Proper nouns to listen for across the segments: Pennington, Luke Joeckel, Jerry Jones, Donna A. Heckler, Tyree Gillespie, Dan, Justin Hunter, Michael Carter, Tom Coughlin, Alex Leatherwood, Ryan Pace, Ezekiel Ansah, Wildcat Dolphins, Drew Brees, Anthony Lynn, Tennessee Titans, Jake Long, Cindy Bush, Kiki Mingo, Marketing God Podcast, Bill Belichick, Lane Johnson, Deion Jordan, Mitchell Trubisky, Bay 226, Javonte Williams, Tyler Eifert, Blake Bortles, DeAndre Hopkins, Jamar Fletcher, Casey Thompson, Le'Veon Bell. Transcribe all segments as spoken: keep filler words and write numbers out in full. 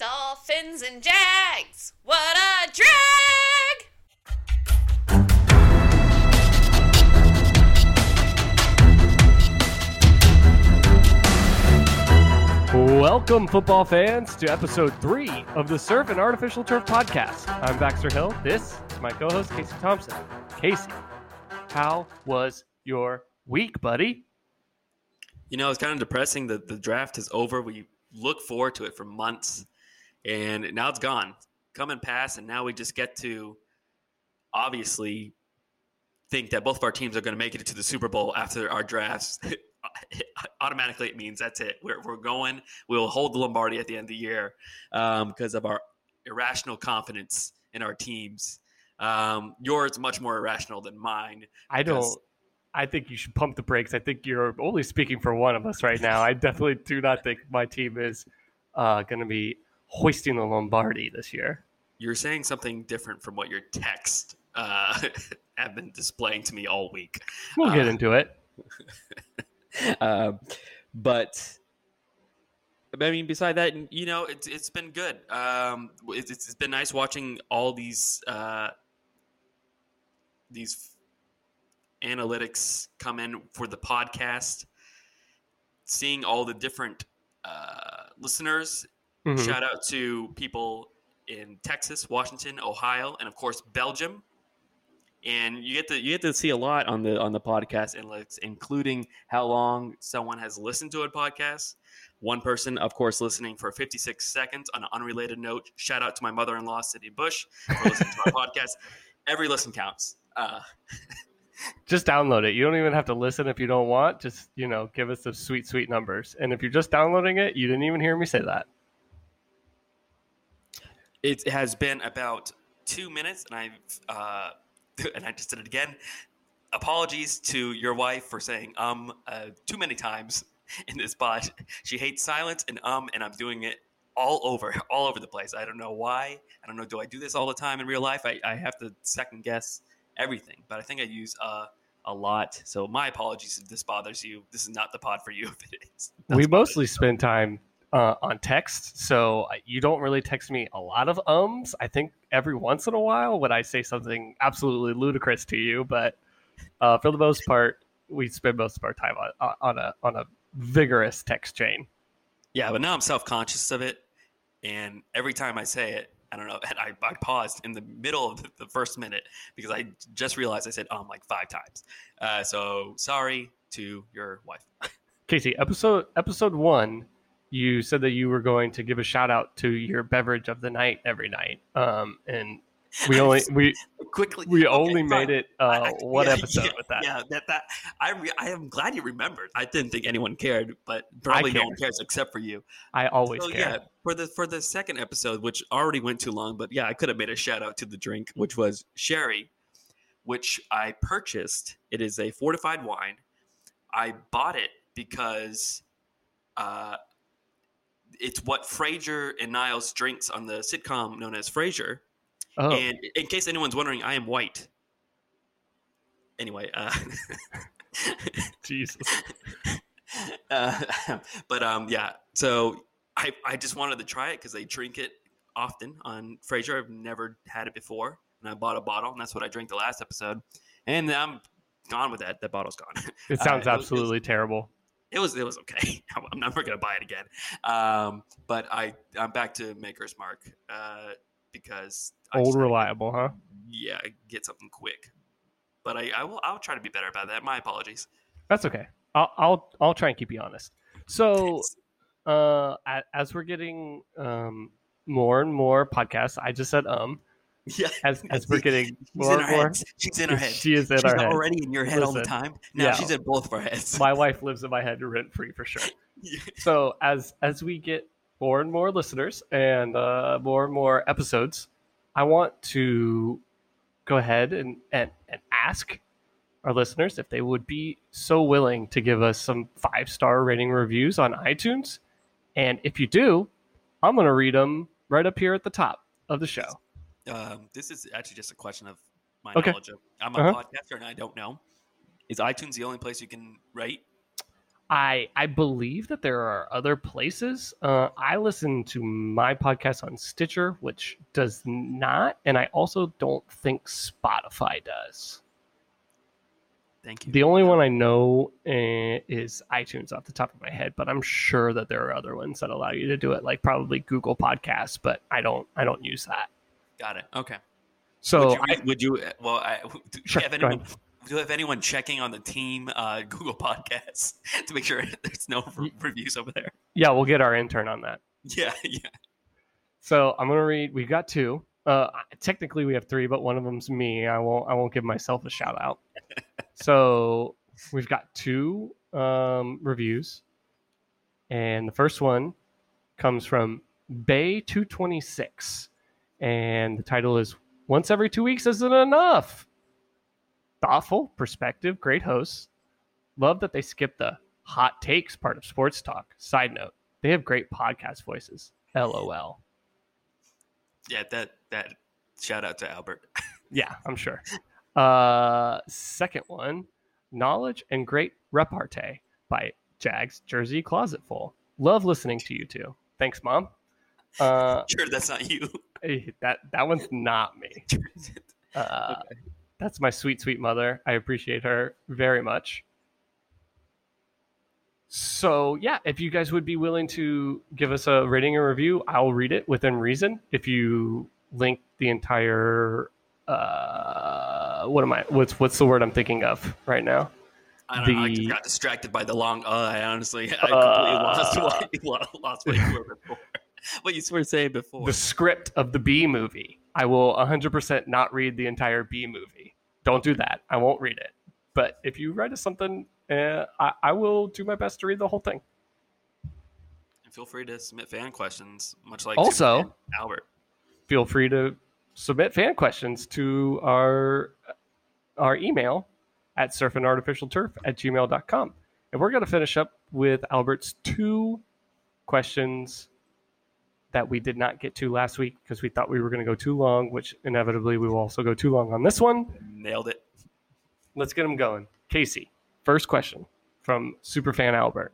Dolphins and Jags, what a drag! Welcome, football fans, to episode three of the Surf and Artificial Turf podcast. I'm Baxter Hill. This is my co-host, Casey Thompson. Casey, how was your week, buddy? You know, it's kind of depressing that the draft is over. We look forward to it for months, and now it's gone. Come and pass, and now we just get to, obviously, think that both of our teams are going to make it to the Super Bowl after our drafts. Automatically, it means that's it. We're we're going. We'll hold the Lombardi at the end of the year um, because of our irrational confidence in our teams. Um, yours much more irrational than mine. I don't. I think you should pump the brakes. I think you're only speaking for one of us right now. I definitely do not think my team is uh, going to be hoisting the Lombardi this year. You're saying something different from what your text uh, have been displaying to me all week. We'll get uh, into it. Uh, but I mean, beside that, you know, it's it's been good. Um, it's it's been nice watching all these uh, these analytics come in for the podcast, seeing all the different uh, listeners. Mm-hmm. Shout out to people in Texas, Washington, Ohio, and of course Belgium. And you get to you get to see a lot on the on the podcast analytics, including how long someone has listened to a podcast. One person, of course, listening for fifty-six seconds. On an unrelated note, shout out to my mother-in-law, Cindy Bush, for listening to our podcast. Every listen counts. Uh, just download it. You don't even have to listen if you don't want. Just, you know, give us the sweet, sweet numbers. And if you're just downloading it, you didn't even hear me say that. It has been about two minutes, and I've... Uh, and I just did it again. Apologies to your wife for saying um uh, too many times in this pod. She hates silence and um, and I'm doing it all over, all over the place. I don't know why. I don't know. Do I do this all the time in real life? I, I have to second guess everything, but I think I use uh, a lot. So my apologies if this bothers you. This is not the pod for you. If it is. That's we mostly spend time uh, on text. So you don't really text me a lot of ums. I think every once in a while would I say something absolutely ludicrous to you, but uh, for the most part, we spend most of our time on, on a on a vigorous text chain. Yeah, but now I'm self-conscious of it, and every time I say it, I don't know, and I, I paused in the middle of the first minute because I just realized I said um like five times. Uh, so sorry to your wife. Casey, episode episode one, you said that you were going to give a shout out to your beverage of the night every night. Um, and we only, we quickly, we okay, only fine. made it uh, I, I, one yeah, episode yeah, with that. Yeah. That, that I, re, I am glad you remembered. I didn't think anyone cared, but probably no one cares except for you. I always so, care. Yeah, for the, for the second episode, which already went too long, but yeah, I could have made a shout out to the drink, which was sherry, which I purchased. It is a fortified wine. I bought it because, uh, it's what Frasier and Niles drinks on the sitcom known as Frasier. Oh. And in case anyone's wondering, I am white. Anyway, uh, Jesus. Uh, but um, yeah, so I I just wanted to try it because they drink it often on Frasier. I've never had it before, and I bought a bottle, and that's what I drank the last episode. And I'm gone with that. That bottle's gone. It sounds uh, absolutely it was, it was, terrible. It was it was okay. I'm never gonna buy it again. Um, but I I'm back to Maker's Mark uh, because old reliable, huh? Yeah, get something quick. But I, I will I'll try to be better about that. My apologies. That's okay. I'll I'll I'll try and keep you honest. So, uh, as we're getting um more and more podcasts, I just said um. Yeah, as, as we're getting more and more, she's in our head. She is in she's our head. She's already in your head Listen, all the time. Now yeah. She's in both of our heads. My wife lives in my head rent free for sure. Yeah. So as as we get more and more listeners and uh, more and more episodes, I want to go ahead and, and, and ask our listeners if they would be so willing to give us some five star rating reviews on iTunes. And if you do, I'm going to read them right up here at the top of the show. Um, this is actually just a question of my okay. knowledge. Of, I'm a uh-huh. podcaster and I don't know. Is iTunes the only place you can rate? I I believe that there are other places. Uh, I listen to my podcast on Stitcher, which does not, and I also don't think Spotify does. Thank you. The only one I know uh, is iTunes off the top of my head, but I'm sure that there are other ones that allow you to do it, like probably Google Podcasts, but I don't I don't use that. Got it. Okay. So would you, I, would you well, I, do, sure, you have anyone, do you have anyone checking on the team uh, Google Podcasts to make sure there's no re- reviews over there? Yeah, we'll get our intern on that. Yeah, yeah. So I'm gonna read. We've got two. Uh, technically, we have three, but one of them's me. I won't. I won't give myself a shout out. So we've got two um, reviews, and the first one comes from Bay two twenty-six, and the title is "Once Every Two Weeks Isn't Enough." Thoughtful, perspective, great hosts. Love that they skip the hot takes part of sports talk. Side note: they have great podcast voices. LOL. Yeah, that that shout out to Albert. Yeah, I'm sure. Uh, second one, knowledge and great repartee by Jags Jersey Closet Full. Love listening to you two. Thanks, Mom. Uh, sure, that's not you. That that one's not me. Uh, okay. That's my sweet, sweet mother. I appreciate her very much. So, yeah, if you guys would be willing to give us a rating or review, I'll read it within reason. If you link the entire, uh, what am I, what's what's the word I'm thinking of right now? I don't know, I got distracted by the long, uh, I honestly, I completely uh, lost, lost what you were before. What you were saying before. The script of the B movie. I will one hundred percent not read the entire B movie. Don't do that. I won't read it. But if you write us something, Uh, I, I will do my best to read the whole thing. And feel free to submit fan questions, much like also Albert. Feel free to submit fan questions to our our email at surfingartificialturf at gmail dot com. And we're going to finish up with Albert's two questions that we did not get to last week because we thought we were going to go too long, which inevitably we will also go too long on this one. Nailed it. Let's get them going. Casey. First question from Superfan Albert.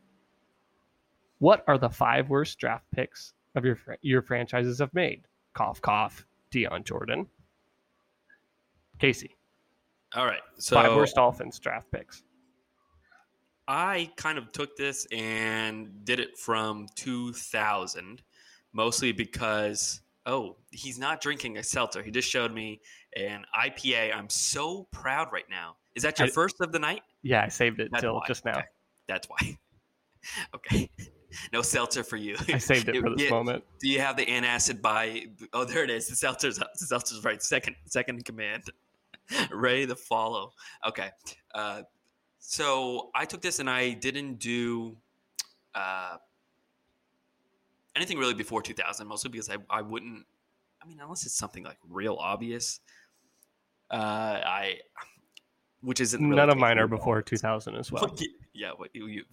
What are the five worst draft picks of your your franchises have made? Cough, cough, Deion Jordan. Casey. All right. So five worst Dolphins draft picks. I kind of took this and did it from two thousand, mostly because, oh, he's not drinking a seltzer. He just showed me an I P A. I'm so proud right now. Is that your I, first of the night? Yeah, I saved it till just now. Okay. That's why. Okay. No seltzer for you. I saved it for this yeah. moment. Do you have the antacid by... Oh, there it is. The seltzer's up. The seltzer's right. Second second in command. Ready to follow. Okay. Uh, so I took this and I didn't do uh, anything really before two thousand, mostly because I, I wouldn't... I mean, unless it's something like real obvious. Uh, I... Which isn't really none of mine are before two thousand as well. Yeah, what you, you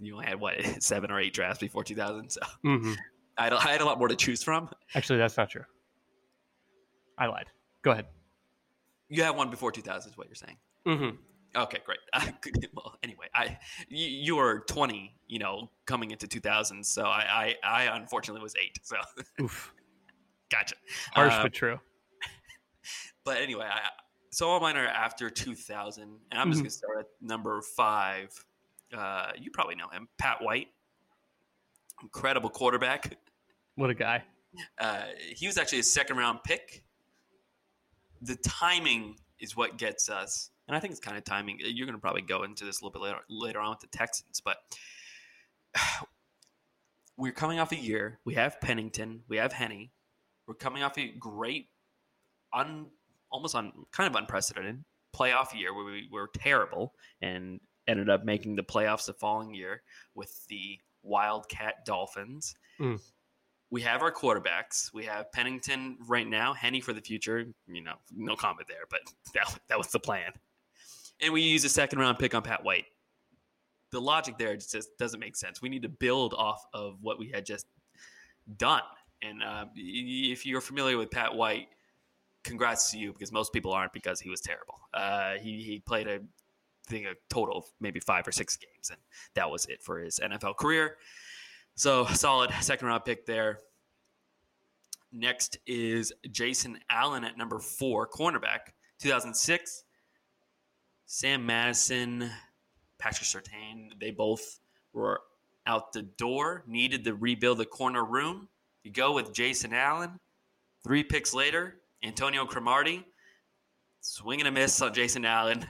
you only had what seven or eight drafts before two thousand, so mm-hmm. I, had, I had a lot more to choose from. Actually, that's not true. I lied. Go ahead. You had one before two thousand, is what you're saying. Mm-hmm. Okay, great. I, well, anyway, I you, you were twenty, you know, coming into two thousand, so I I, I unfortunately was eight. So, oof. Gotcha. Harsh um, but true. But anyway, I. So all mine are after two thousand, and I'm just mm-hmm. going to start at number five. Uh, you probably know him, Pat White. Incredible quarterback. What a guy. Uh, he was actually a second-round pick. The timing is what gets us, and I think it's kind of timing. You're going to probably go into this a little bit later, later on with the Texans, but we're coming off a year. We have Pennington. We have Henny. We're coming off a great, un. almost on kind of unprecedented playoff year where we were terrible and ended up making the playoffs the following year with the Wildcat Dolphins. Mm. We have our quarterbacks. We have Pennington right now, Henny for the future. You know, no comment there, but that, that was the plan. And we use a second round pick on Pat White. The logic there just doesn't make sense. We need to build off of what we had just done. And uh, if you're familiar with Pat White, congrats to you, because most people aren't, because he was terrible. Uh, he, he played a think a total of maybe five or six games, and that was it for his N F L career. So solid second round pick there. Next is Jason Allen at number four, cornerback, two thousand six. Sam Madison, Patrick Sertain, they both were out the door, needed to rebuild the corner room. You go with Jason Allen. Three picks later, Antonio Cromartie, swing and a miss on Jason Allen.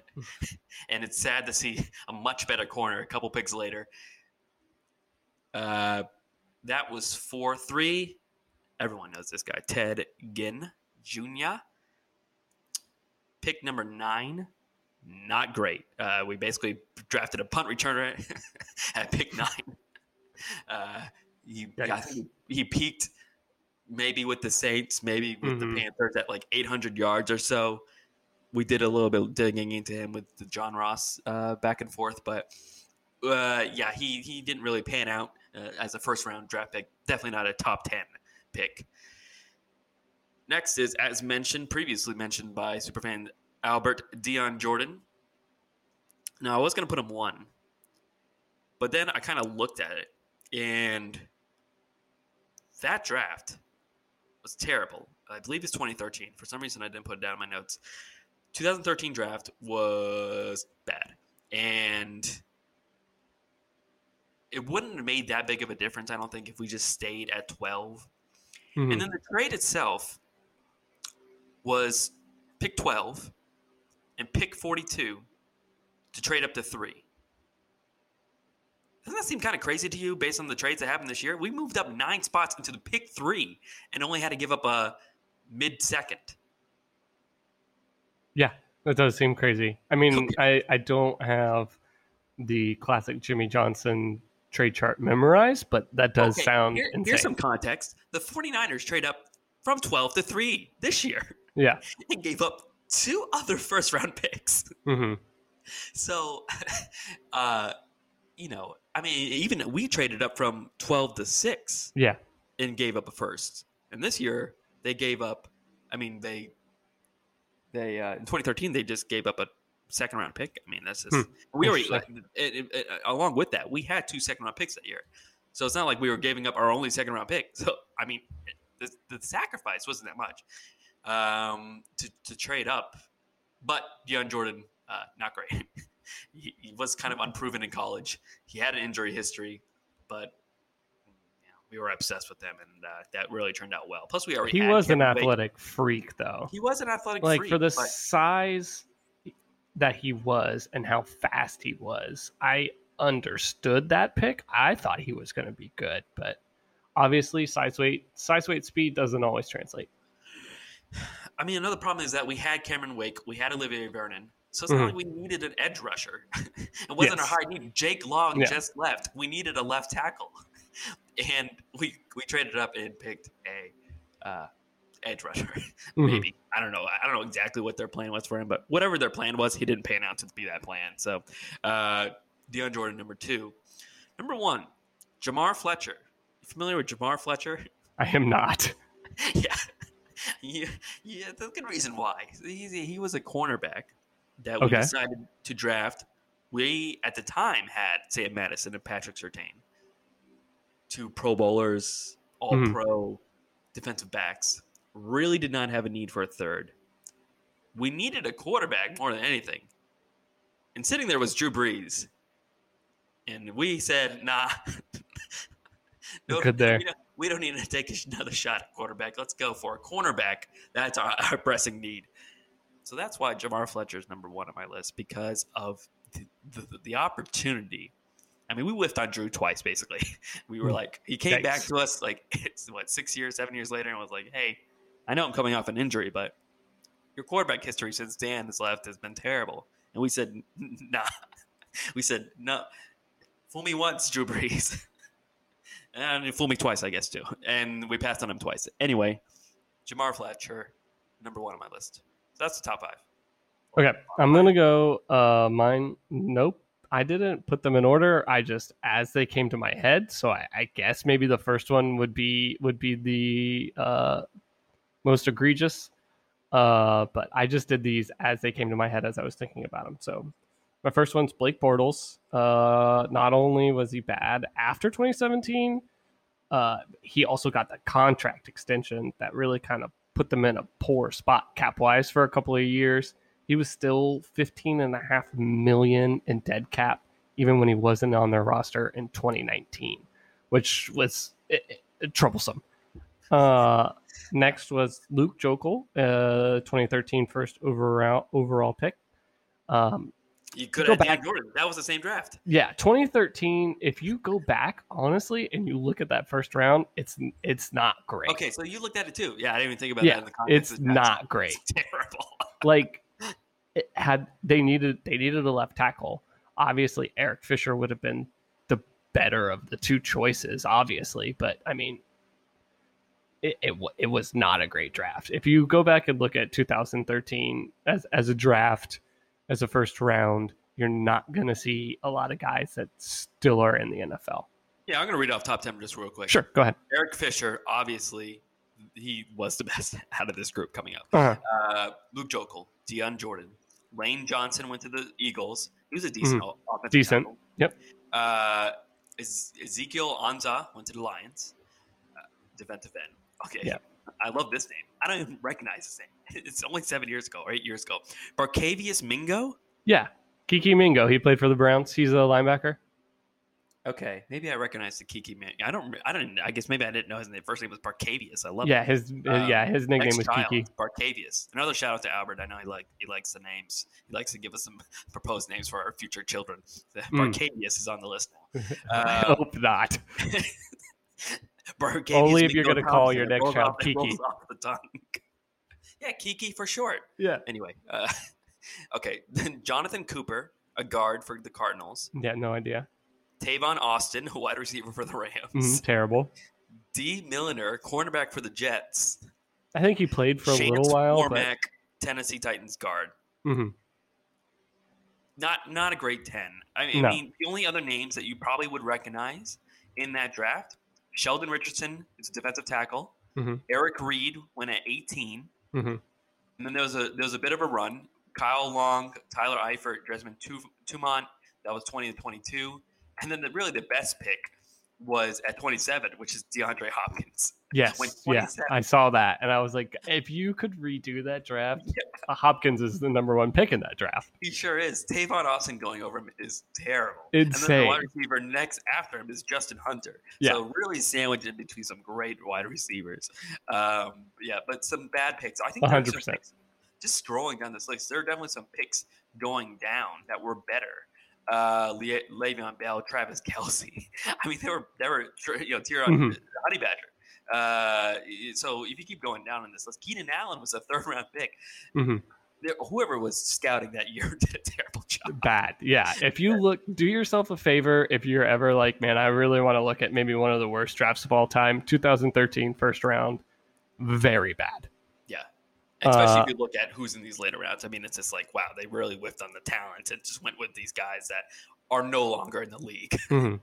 And it's sad to see a much better corner a couple picks later. Uh, that was four three. Everyone knows this guy, Ted Ginn Junior Pick number nine, not great. Uh, we basically drafted a punt returner at pick nine. Uh, he, I think he peaked maybe with the Saints, maybe with mm-hmm. the Panthers at like eight hundred yards or so. We did a little bit of digging into him with the John Ross uh, back and forth, but uh, yeah, he, he didn't really pan out uh, as a first-round draft pick. Definitely not a top ten. Pick. Next is, as mentioned, previously mentioned by superfan Albert, Deion Jordan. Now, I was going to put him one, but then I kind of looked at it, and that draft was terrible. I believe it's twenty thirteen. For some reason, I didn't put it down in my notes. twenty thirteen draft was bad, and it wouldn't have made that big of a difference, I don't think, if we just stayed at twelve. And then the trade itself was pick twelve and pick forty-two to trade up to three. Doesn't that seem kind of crazy to you based on the trades that happened this year? We moved up nine spots into the pick three and only had to give up a mid-second. Yeah, that does seem crazy. I mean, I, I don't have the classic Jimmy Johnson trade chart memorized, but that does okay, sound here, here's some context. The 49ers trade up from twelve to three this year. Yeah. And gave up two other first round picks. Mm-hmm. So, uh, you know, I mean, even we traded up from twelve to six. Yeah. And gave up a first. And this year they gave up, I mean, they, they, uh, in twenty thirteen, they just gave up a second round pick. I mean, that's just hmm. we already like, it, it, it, along with that, we had two second round picks that year, so it's not like we were giving up our only second round pick. So I mean, it, the, the sacrifice wasn't that much um, to to trade up. But Deion Jordan, uh, not great. he, he was kind of unproven in college. He had an injury history, but you know, we were obsessed with him, and uh, that really turned out well. Plus, we already he was Kevin an athletic Bacon. freak, though. He was an athletic like, freak, for the but- size that he was and how fast he was. I understood that pick. I thought he was going to be good, but obviously size, weight, size, weight, speed doesn't always translate. I mean, another problem is that we had Cameron Wake, we had Olivier Vernon, so it's mm-hmm. not like we needed an edge rusher. It wasn't yes. a hard need. Jake Long yeah. just left. We needed a left tackle, and we we traded up and picked a uh, edge rusher. Maybe mm-hmm. I don't know I don't know exactly what their plan was for him, but whatever their plan was, he didn't pan out to be that plan. So uh Deion Jordan, number two. Number one, Jamar Fletcher. You familiar with Jamar Fletcher? I am not. yeah. yeah yeah that's a good reason why. He, he was a cornerback that we okay. decided to draft. We at the time had Sam Madison and Patrick Sertain, two Pro Bowlers, all mm-hmm. pro defensive backs. Really did not have a need for a third. We needed a quarterback more than anything. And sitting there was Drew Brees. And we said, nah. no, good there. We, don't, we don't need to take another shot at quarterback. Let's go for a cornerback. That's our, our pressing need. So that's why Jamar Fletcher is number one on my list, because of the, the, the opportunity. I mean, we whiffed on Drew twice, basically. We were like, he came Yikes. back to us like, it's what, six years, seven years later, and was like, hey, I know I'm coming off an injury, but your quarterback history since Dan has left has been terrible. And we said, nah. We said, no. Fool me once, Drew Brees. And fool me twice, I guess, too. And we passed on him twice. Anyway, Jamar Fletcher, number one on my list. So that's the top five. Okay, I'm going to go uh, mine. Nope. I didn't put them in order. I just, as they came to my head. So I, I guess maybe the first one would be would be the... Uh, most egregious, uh, but I just did these as they came to my head as I was thinking about them. So My first one's Blake Bortles. Uh, not only was he bad after twenty seventeen, uh, he also got the contract extension that really kind of put them in a poor spot cap-wise for a couple of years. He was still fifteen and a half million in dead cap, even when he wasn't on their roster in twenty nineteen, which was it, it, it, troublesome. Uh, next was Luke Joeckel, uh, twenty thirteen first overall overall pick. Um, you could have had Jordan. That was the same draft. Yeah, twenty thirteen. If you go back honestly and you look at that first round, it's it's not great. Okay, so you looked at it too. Yeah, I didn't even think about yeah, that in the comments. It's not great. It's terrible. Like it had they needed they needed a left tackle. Obviously, Eric Fisher would have been the better of the two choices, obviously. But, I mean, it, it it was not a great draft. If you go back and look at two thousand thirteen as, as a draft, as a first round, you're not going to see a lot of guys that still are in the N F L. Yeah, I'm going to read off top ten just real quick. Sure, go ahead. Eric Fisher, obviously, he was the best out of this group coming up. Uh-huh. Uh, Luke Joeckel, Deion Jordan. Lane Johnson went to the Eagles. He was a decent mm, offensive Decent, tackle. Yep. Uh, Ezekiel Ansah went to the Lions. Uh, defensive end. Okay. Yep. I love this name. I don't even recognize this name. It's only seven years ago or eight years ago. Barcavius Mingo? Yeah. Kiki Mingo. He played for the Browns. He's a linebacker. Okay. Maybe I recognize the Kiki Mingo. I don't I don't I guess maybe I didn't know his name. First name was Barcavius. I love it. Yeah, his um, yeah, his nickname was Kiki. Barcavius. Another shout out to Albert. I know he like he likes the names. He likes to give us some proposed names for our future children. Mm. Barcavius is on the list now. Uh, I hope not. Barcavius Only if Mingo you're gonna Thompson. Call your next child off, Kiki. Off the tongue. Yeah, Kiki for short. Yeah. Anyway, uh, okay. Then Jonathan Cooper, a guard for the Cardinals. Yeah, no idea. Tavon Austin, wide receiver for the Rams. Mm, terrible. D. Milliner, cornerback for the Jets. I think he played for a Chance little while. Cormack, but... Tennessee Titans guard. Mm-hmm. Not not a great ten. I mean, no. I mean, the only other names that you probably would recognize in that draft, Sheldon Richardson is a defensive tackle. Mm-hmm. Eric Reed went at eighteen. Mm-hmm. And then there was, a, there was a bit of a run. Kyle Long, Tyler Eifert, Desmond Tumont. That was twenty to twenty-two. And then the, really the best pick was at twenty-seven, which is DeAndre Hopkins. Yes, yeah, I saw that. And I was like, if you could redo that draft, yeah. Hopkins is the number one pick in that draft. He sure is. Tavon Austin going over him is terrible. Insane. And then the wide receiver next after him is Justin Hunter. Yeah. So really sandwiched in between some great wide receivers. Um, yeah, but some bad picks. I think one hundred percent. Picks, just scrolling down this list, there are definitely some picks going down that were better. Uh, Le- Le'Veon Bell, Travis Kelce. I mean, they were they were you know Tyron mm-hmm. Honey Badger. Uh, so if you keep going down on this list, Keenan Allen was a third round pick. Mm-hmm. There, whoever was scouting that year did a terrible job. Bad, yeah. If you look, do yourself a favor. If you're ever like, man, I really want to look at maybe one of the worst drafts of all time, twenty thirteen first round, very bad. Especially uh, if you look at who's in these later rounds. I mean, it's just like, wow, they really whiffed on the talent and just went with these guys that are no longer in the league. Mm-hmm.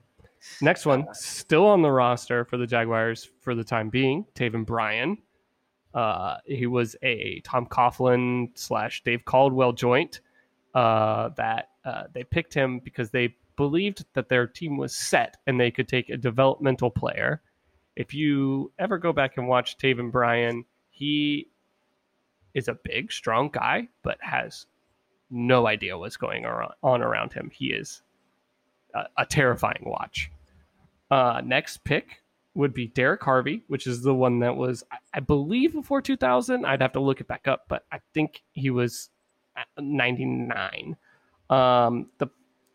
Next one, uh, still on the roster for the Jaguars for the time being, Taven Bryan. Uh, he was a Tom Coughlin slash Dave Caldwell joint uh, that uh, they picked him because they believed that their team was set and they could take a developmental player. If you ever go back and watch Taven Bryan, he... is a big, strong guy, but has no idea what's going on around him. He is a, a terrifying watch. Uh, next pick would be Derek Harvey, which is the one that was, I, I believe, before two thousand. I'd have to look it back up, but I think he was at ninety-nine. Um, the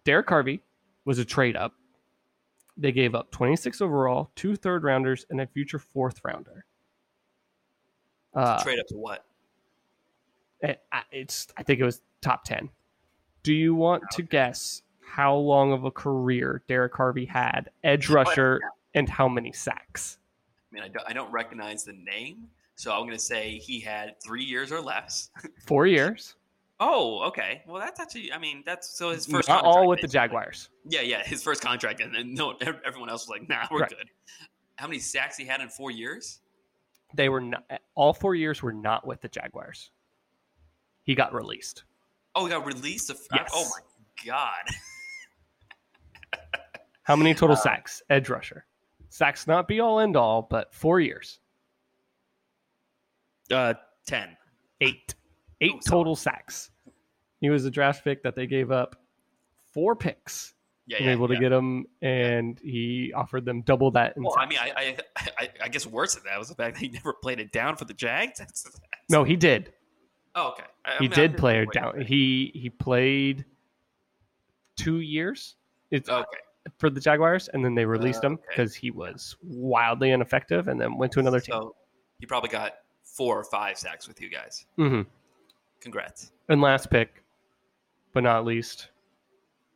Derek Harvey was a trade-up. They gave up twenty-six overall, two third-rounders, and a future fourth-rounder. Uh, trade-up to what? It's. I think it was top ten. Do you want to guess how long of a career Derek Harvey had, edge rusher, and how many sacks? I mean, I don't, I don't recognize the name, so I'm going to say he had three years or less. Four years. Oh, okay. Well, that's actually. I mean, that's so his first. Not all with the Jaguars. Yeah, yeah, his first contract, and then no, everyone else was like, "Nah, we're right. good." How many sacks he had in four years? They were not. All four years were not with the Jaguars. He got released. Oh, he got released? Yes. Oh, my God. How many total uh, sacks? Edge rusher. Sacks not be all end all, but four years. Uh, ten. Eight. Eight oh, total sorry. sacks. He was a draft pick that they gave up four picks. Yeah, yeah, able yeah. to get him, and yeah. he offered them double that. In well, sacks. I mean, I, I, I, I guess worse than that was the fact that he never played it down for the Jags. That's, that's... No, he did. Oh, okay. I, he I mean, did play it down. He he played two years. It's okay. for the Jaguars, and then they released uh, him because okay. he was wildly ineffective, and then went to another team. So he probably got four or five sacks with you guys. Mm-hmm. Congrats. And last pick, but not least.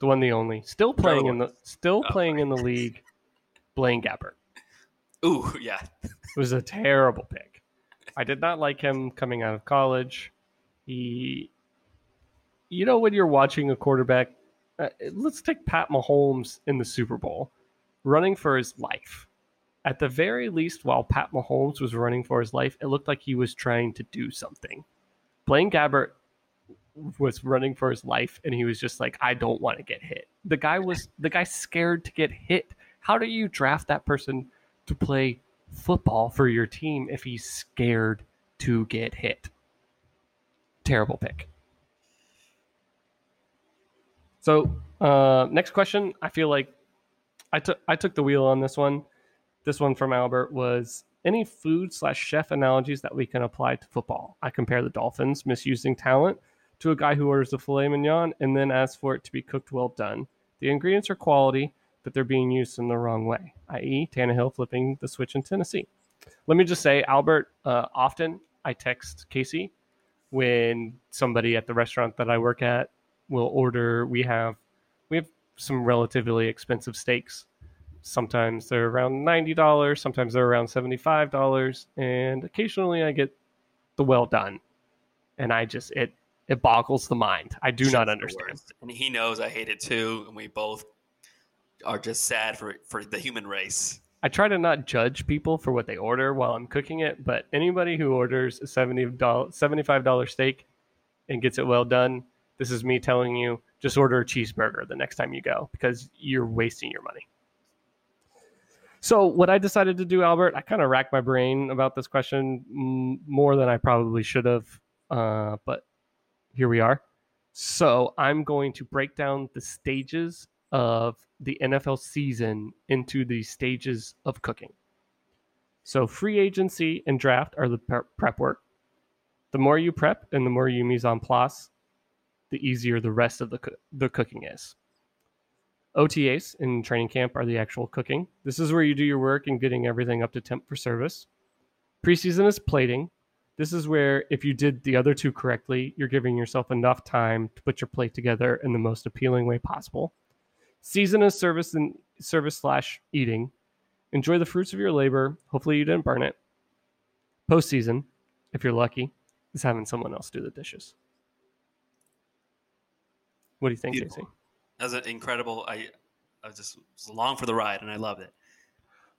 The one, the only, still playing in the still oh, playing in the league, Blaine Gabbert. Ooh, yeah, it was a terrible pick. I did not like him coming out of college. He, you know, when you're watching a quarterback, uh, let's take Pat Mahomes in the Super Bowl, running for his life. At the very least, while Pat Mahomes was running for his life, it looked like he was trying to do something. Blaine Gabbert was running for his life, and he was just like, I don't want to get hit. The guy was the guy scared to get hit. How do you draft that person to play football for your team if he's scared to get hit? Terrible pick. So uh, next question. I feel like I took I took the wheel on this one. This one from Albert was, any food slash chef analogies that we can apply to football? I compare the Dolphins misusing talent to a guy who orders the filet mignon and then asks for it to be cooked well done. The ingredients are quality, but they're being used in the wrong way, that is. Tannehill flipping the switch in Tennessee. Let me just say, Albert, uh, often I text Casey when somebody at the restaurant that I work at will order. We have we have some relatively expensive steaks. Sometimes they're around ninety dollars. Sometimes they're around seventy-five dollars. And occasionally I get the well done. And I just... it. It boggles the mind. I do That's not understand. And he knows I hate it too. And we both are just sad for for the human race. I try to not judge people for what they order while I'm cooking it. But anybody who orders a seventy dollars, seventy-five dollars steak and gets it well done, this is me telling you, just order a cheeseburger the next time you go because you're wasting your money. So what I decided to do, Albert, I kind of racked my brain about this question more than I probably should have. Uh, but here we are. So I'm going to break down the stages of the N F L season into the stages of cooking. So free agency and draft are the prep work. The more you prep and the more you mise en place, the easier the rest of the co- the cooking is. O T As in training camp are the actual cooking. This is where you do your work and getting everything up to temp for service. Preseason is plating. This is where, if you did the other two correctly, you're giving yourself enough time to put your plate together in the most appealing way possible. Season is service and service slash eating. Enjoy the fruits of your labor. Hopefully you didn't burn it. Postseason, if you're lucky, is having someone else do the dishes. What do you think, Beautiful. Casey? That was incredible. I, I was just was along for the ride, and I loved it.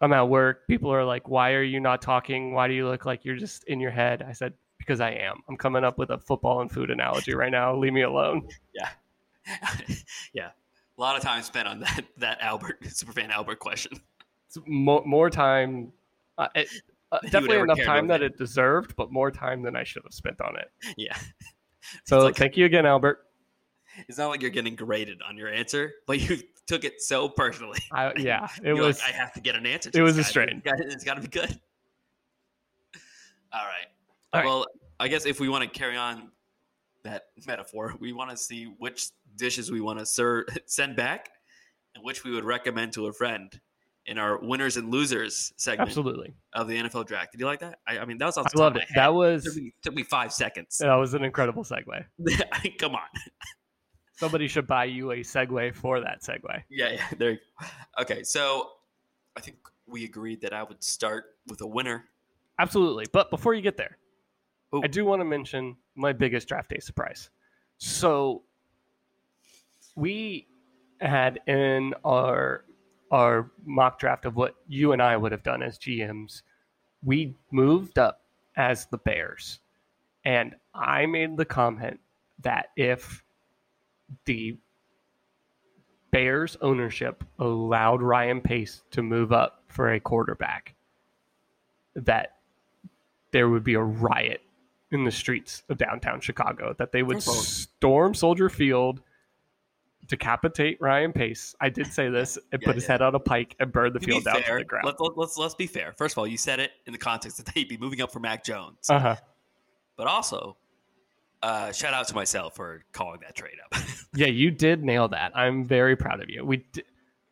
I'm at work. People are like, why are you not talking? Why do you look like you're just in your head? I said, because I am. I'm coming up with a football and food analogy right now. Leave me alone. Yeah. yeah. A lot of time spent on that, that Albert, Superfan Albert question. It's more, more time. Uh, it, uh, definitely enough time that it deserved, but more time than I should have spent on it. Yeah. So like, thank you again, Albert. It's not like you're getting graded on your answer, but you took it so personally. I, yeah, it was. Like, I have to get an answer. To it was guy. a strain. It's got to be good. All right. All right. Well, I guess if we want to carry on that metaphor, we want to see which dishes we want to ser- send back, and which we would recommend to a friend in our winners and losers segment. Absolutely. Of the N F L draft. Did you like that? I, I mean, that was. Off the I loved it. That was. It took me, took me five seconds. That was an incredible segue. Come on. Somebody should buy you a segue for that segue. Yeah, yeah. There. Okay, so I think we agreed that I would start with a winner. Absolutely. But before you get there, Ooh. I do want to mention my biggest draft day surprise. So we had in our our mock draft of what you and I would have done as G Ms, we moved up as the Bears. And I made the comment that if the Bears ownership allowed Ryan Pace to move up for a quarterback, that there would be a riot in the streets of downtown Chicago, that they would storm Soldier Field, decapitate Ryan Pace. I did say this, and yeah, put yeah. his head on a pike and burn the to field down fair, to the ground. Let, let, let's, let's be fair. First of all, you said it in the context that they'd be moving up for Mac Jones. Uh-huh. But also, uh, shout out to myself for calling that trade up. Yeah, you did nail that. I'm very proud of you. We did,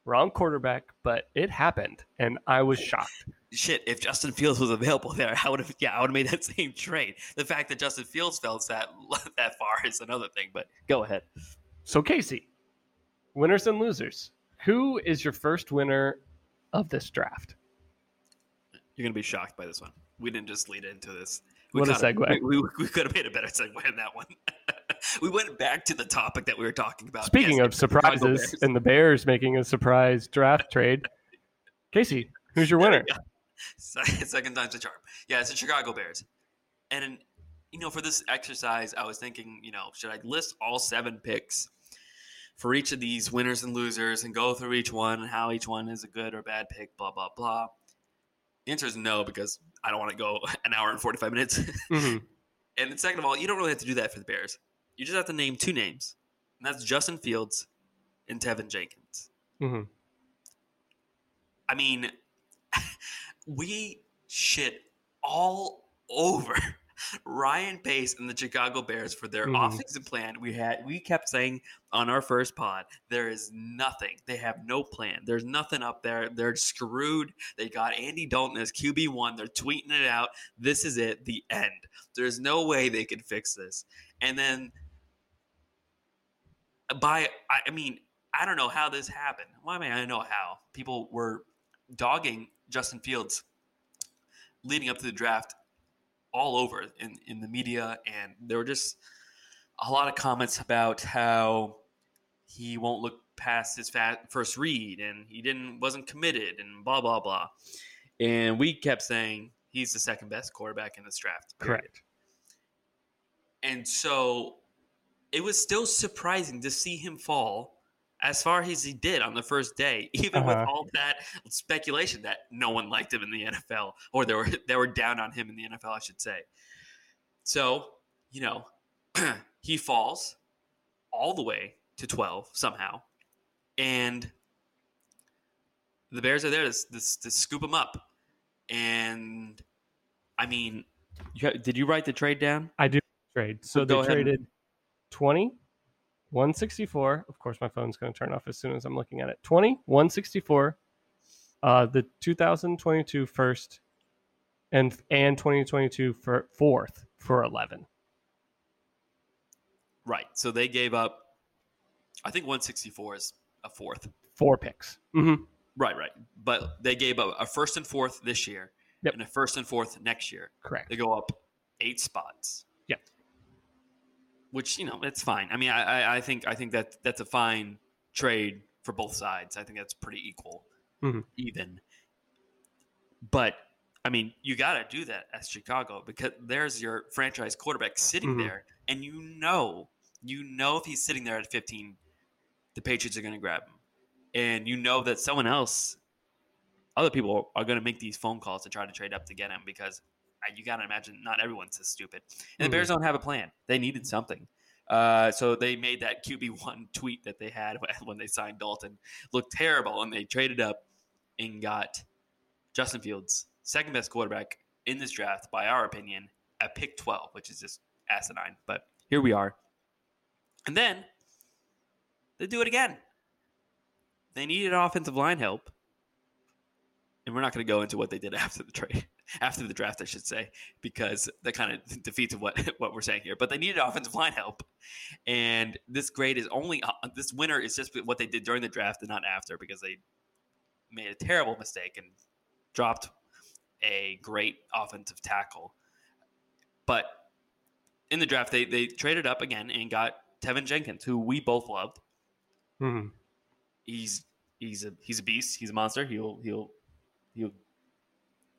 wrong quarterback, but it happened, and I was shocked. Shit, if Justin Fields was available there, I would have. Yeah, I would have made that same trade. The fact that Justin Fields fell that that far is another thing. But go ahead. So, Casey, winners and losers. Who is your first winner of this draft? You're gonna be shocked by this one. We didn't just lead into this. We what a segue. We, we, we could have made a better segue in that one. We went back to the topic that we were talking about. Speaking yes, of surprises and the Bears making a surprise draft trade, Casey, who's your winner? Second time's the charm. Yeah, it's the Chicago Bears. And, you know, for this exercise, I was thinking, you know, should I list all seven picks for each of these winners and losers and go through each one and how each one is a good or bad pick, blah, blah, blah. The answer is no, because I don't want to go an hour and forty-five minutes. Mm-hmm. And second of all, you don't really have to do that for the Bears. You just have to name two names, and that's Justin Fields and Tevin Jenkins. Mm-hmm. I mean, we shit all over Ryan Pace and the Chicago Bears for their mm-hmm. offensive plan. We had we kept saying on our first pod, there is nothing. They have no plan. There's nothing up there. They're screwed. They got Andy Dalton as Q B one. They're tweeting it out. This is it. The end. There's no way they could fix this. And then by – I mean, I don't know how this happened. Why well, I mean, I don't know how. People were dogging Justin Fields leading up to the draft all over in, in the media, and there were just a lot of comments about how he won't look past his fat first read and he didn't wasn't committed and blah, blah, blah. And we kept saying he's the second best quarterback in this draft. Period. Correct. And so it was still surprising to see him fall as far as he did on the first day, even uh-huh. with all that speculation that no one liked him in the N F L, or they were they were down on him in the N F L, I should say. So, you know, he falls all the way to twelve somehow, and the Bears are there to, to, to scoop him up. And, I mean, did you write the trade down? I do. Trade. So they traded twenty, one sixty-four. Of course, my phone's going to turn off as soon as I'm looking at it. twenty, one sixty-four, uh, the two thousand twenty-two first, and and twenty twenty-two for fourth for eleven. Right. So they gave up, I think one sixty-four is a fourth. Four picks. Mm-hmm. Right, right. But they gave up a first and fourth this year, yep, and a first and fourth next year. Correct. They go up eight spots. Yeah. Which, you know, it's fine. I mean, I, I, I think I think that that's a fine trade for both sides. I think that's pretty equal, mm-hmm. even. But I mean, you got to do that as Chicago, because there's your franchise quarterback sitting mm-hmm. there, and you know, you know, if he's sitting there at fifteen, the Patriots are going to grab him, and you know that someone else, other people are going to make these phone calls to try to trade up to get him, because you got to imagine not everyone's as stupid. And mm-hmm. the Bears don't have a plan. They needed something. Uh, so they made that Q B one tweet that they had when they signed Dalton look terrible, and they traded up and got Justin Fields, second best quarterback in this draft, by our opinion, at pick twelve, which is just asinine. But here we are. And then they do it again. They needed offensive line help. And we're not going to go into what they did after the trade. After the draft, I should say, because that kind of defeats what, what we're saying here. But they needed offensive line help, and this grade is only uh, this winner is just what they did during the draft and not after, because they made a terrible mistake and dropped a great offensive tackle. But in the draft, they they traded up again and got Tevin Jenkins, who we both loved. Mm-hmm. He's he's a he's a beast. He's a monster. He'll he'll he'll.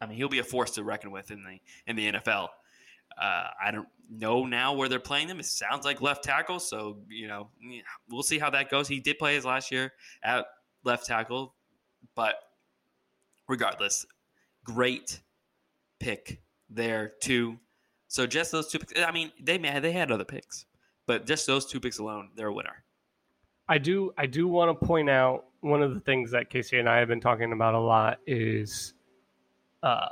I mean, he'll be a force to reckon with in the in the N F L. Uh, I don't know now where they're playing them. It sounds like left tackle. So, you know, we'll see how that goes. He did play his last year at left tackle, but regardless, great pick there too. So just those two picks. I mean, they may have, they had other picks, but just those two picks alone, they're a winner. I do I do want to point out one of the things that Casey and I have been talking about a lot is uh,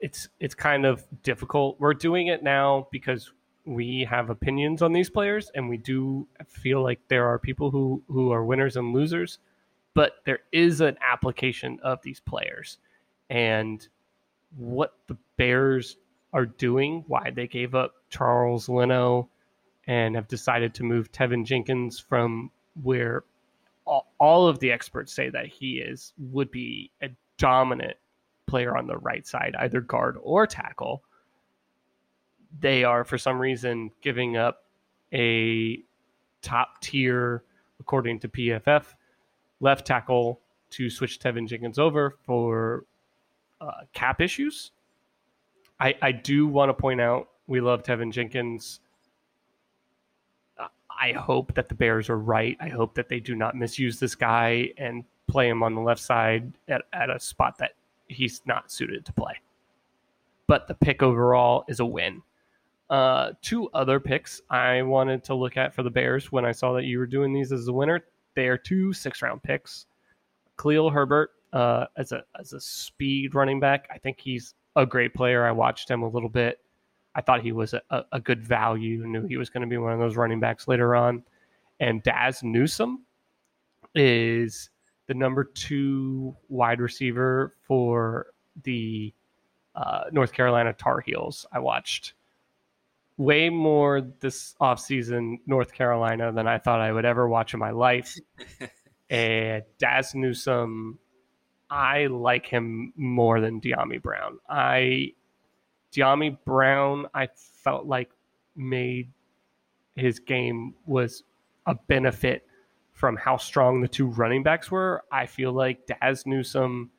it's it's kind of difficult. We're doing it now because we have opinions on these players, and we do feel like there are people who, who are winners and losers, but there is an application of these players. And what the Bears are doing, why they gave up Charles Leno, and have decided to move Tevin Jenkins from where all, all of the experts say that he is, would be a dominant player on the right side, either guard or tackle. They are, for some reason, giving up a top tier, according to P F F, left tackle to switch Tevin Jenkins over for uh, cap issues. I, I do want to point out, we love Tevin Jenkins. I hope that the Bears are right. I hope that they do not misuse this guy and play him on the left side at, at a spot that he's not suited to play. But the pick overall is a win. Uh, two other picks I wanted to look at for the Bears when I saw that you were doing these as a winner. They are two six-round picks. Khalil Herbert uh, as a as a speed running back. I think he's a great player. I watched him a little bit. I thought he was a, a good value, knew he was going to be one of those running backs later on. And Daz Newsome is the number two wide receiver for the uh, North Carolina Tar Heels. I watched way more this offseason North Carolina than I thought I would ever watch in my life. And Daz Newsome, I like him more than De'Ami Brown. I... De'Ami Brown, I felt like made his game was a benefit from how strong the two running backs were. I feel like Daz Newsome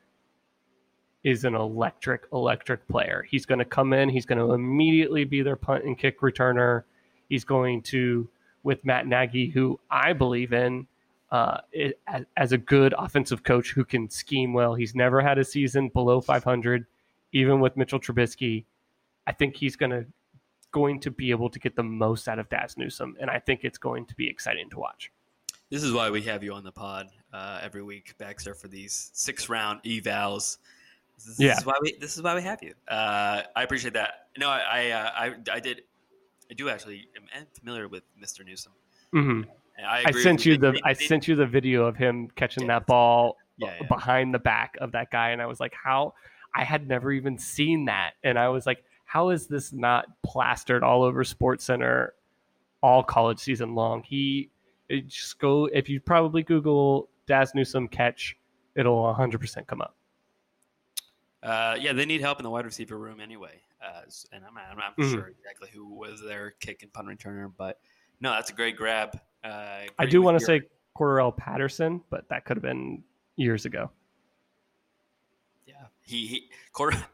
is an electric, electric player. He's going to come in. He's going to immediately be their punt and kick returner. He's going to, with Matt Nagy, who I believe in uh, as, as a good offensive coach who can scheme well. He's never had a season below five hundred, even with Mitchell Trubisky. I think he's going to going to be able to get the most out of Daz Newsome, and I think it's going to be exciting to watch. This is why we have you on the pod uh, every week, Baxter, for these six-round evals. This, yeah. is why we, this is why we have you. Uh, I appreciate that. No, I I, uh, I I did I do actually am familiar with Mister Newsome. Mm-hmm. I, I sent you the they, I they, sent you the video of him catching yeah, that ball yeah, yeah. behind the back of that guy, and I was like, how? I had never even seen that, and I was like, how is this not plastered all over SportsCenter all college season long? He it just go if you probably Google Daz Newsome catch, it'll one hundred percent come up. Uh, yeah, they need help in the wide receiver room anyway, uh, and I'm, I'm not mm-hmm. sure exactly who was their kick and punt returner, but no, that's a great grab. Uh, great I do want to your... say Cordarrelle Patterson, but that could have been years ago. Yeah, he, he Cordarrelle.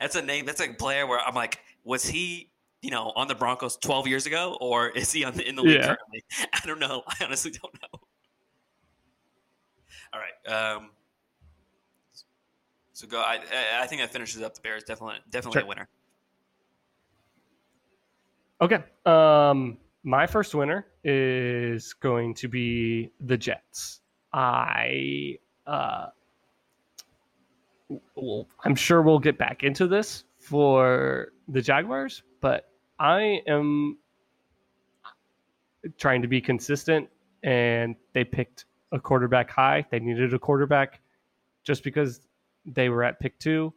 That's a name. That's a player where I'm like, was he, you know, on the Broncos twelve years ago, or is he on the, in the league yeah. currently? I don't know. I honestly don't know. All right. Um, so go. I I think that finishes up the Bears. Definitely, definitely sure. a winner. Okay. Um, my first winner is going to be the Jets. I uh. I'm sure we'll get back into this for the Jaguars, but I am trying to be consistent, and they picked a quarterback high. They needed a quarterback just because they were at pick two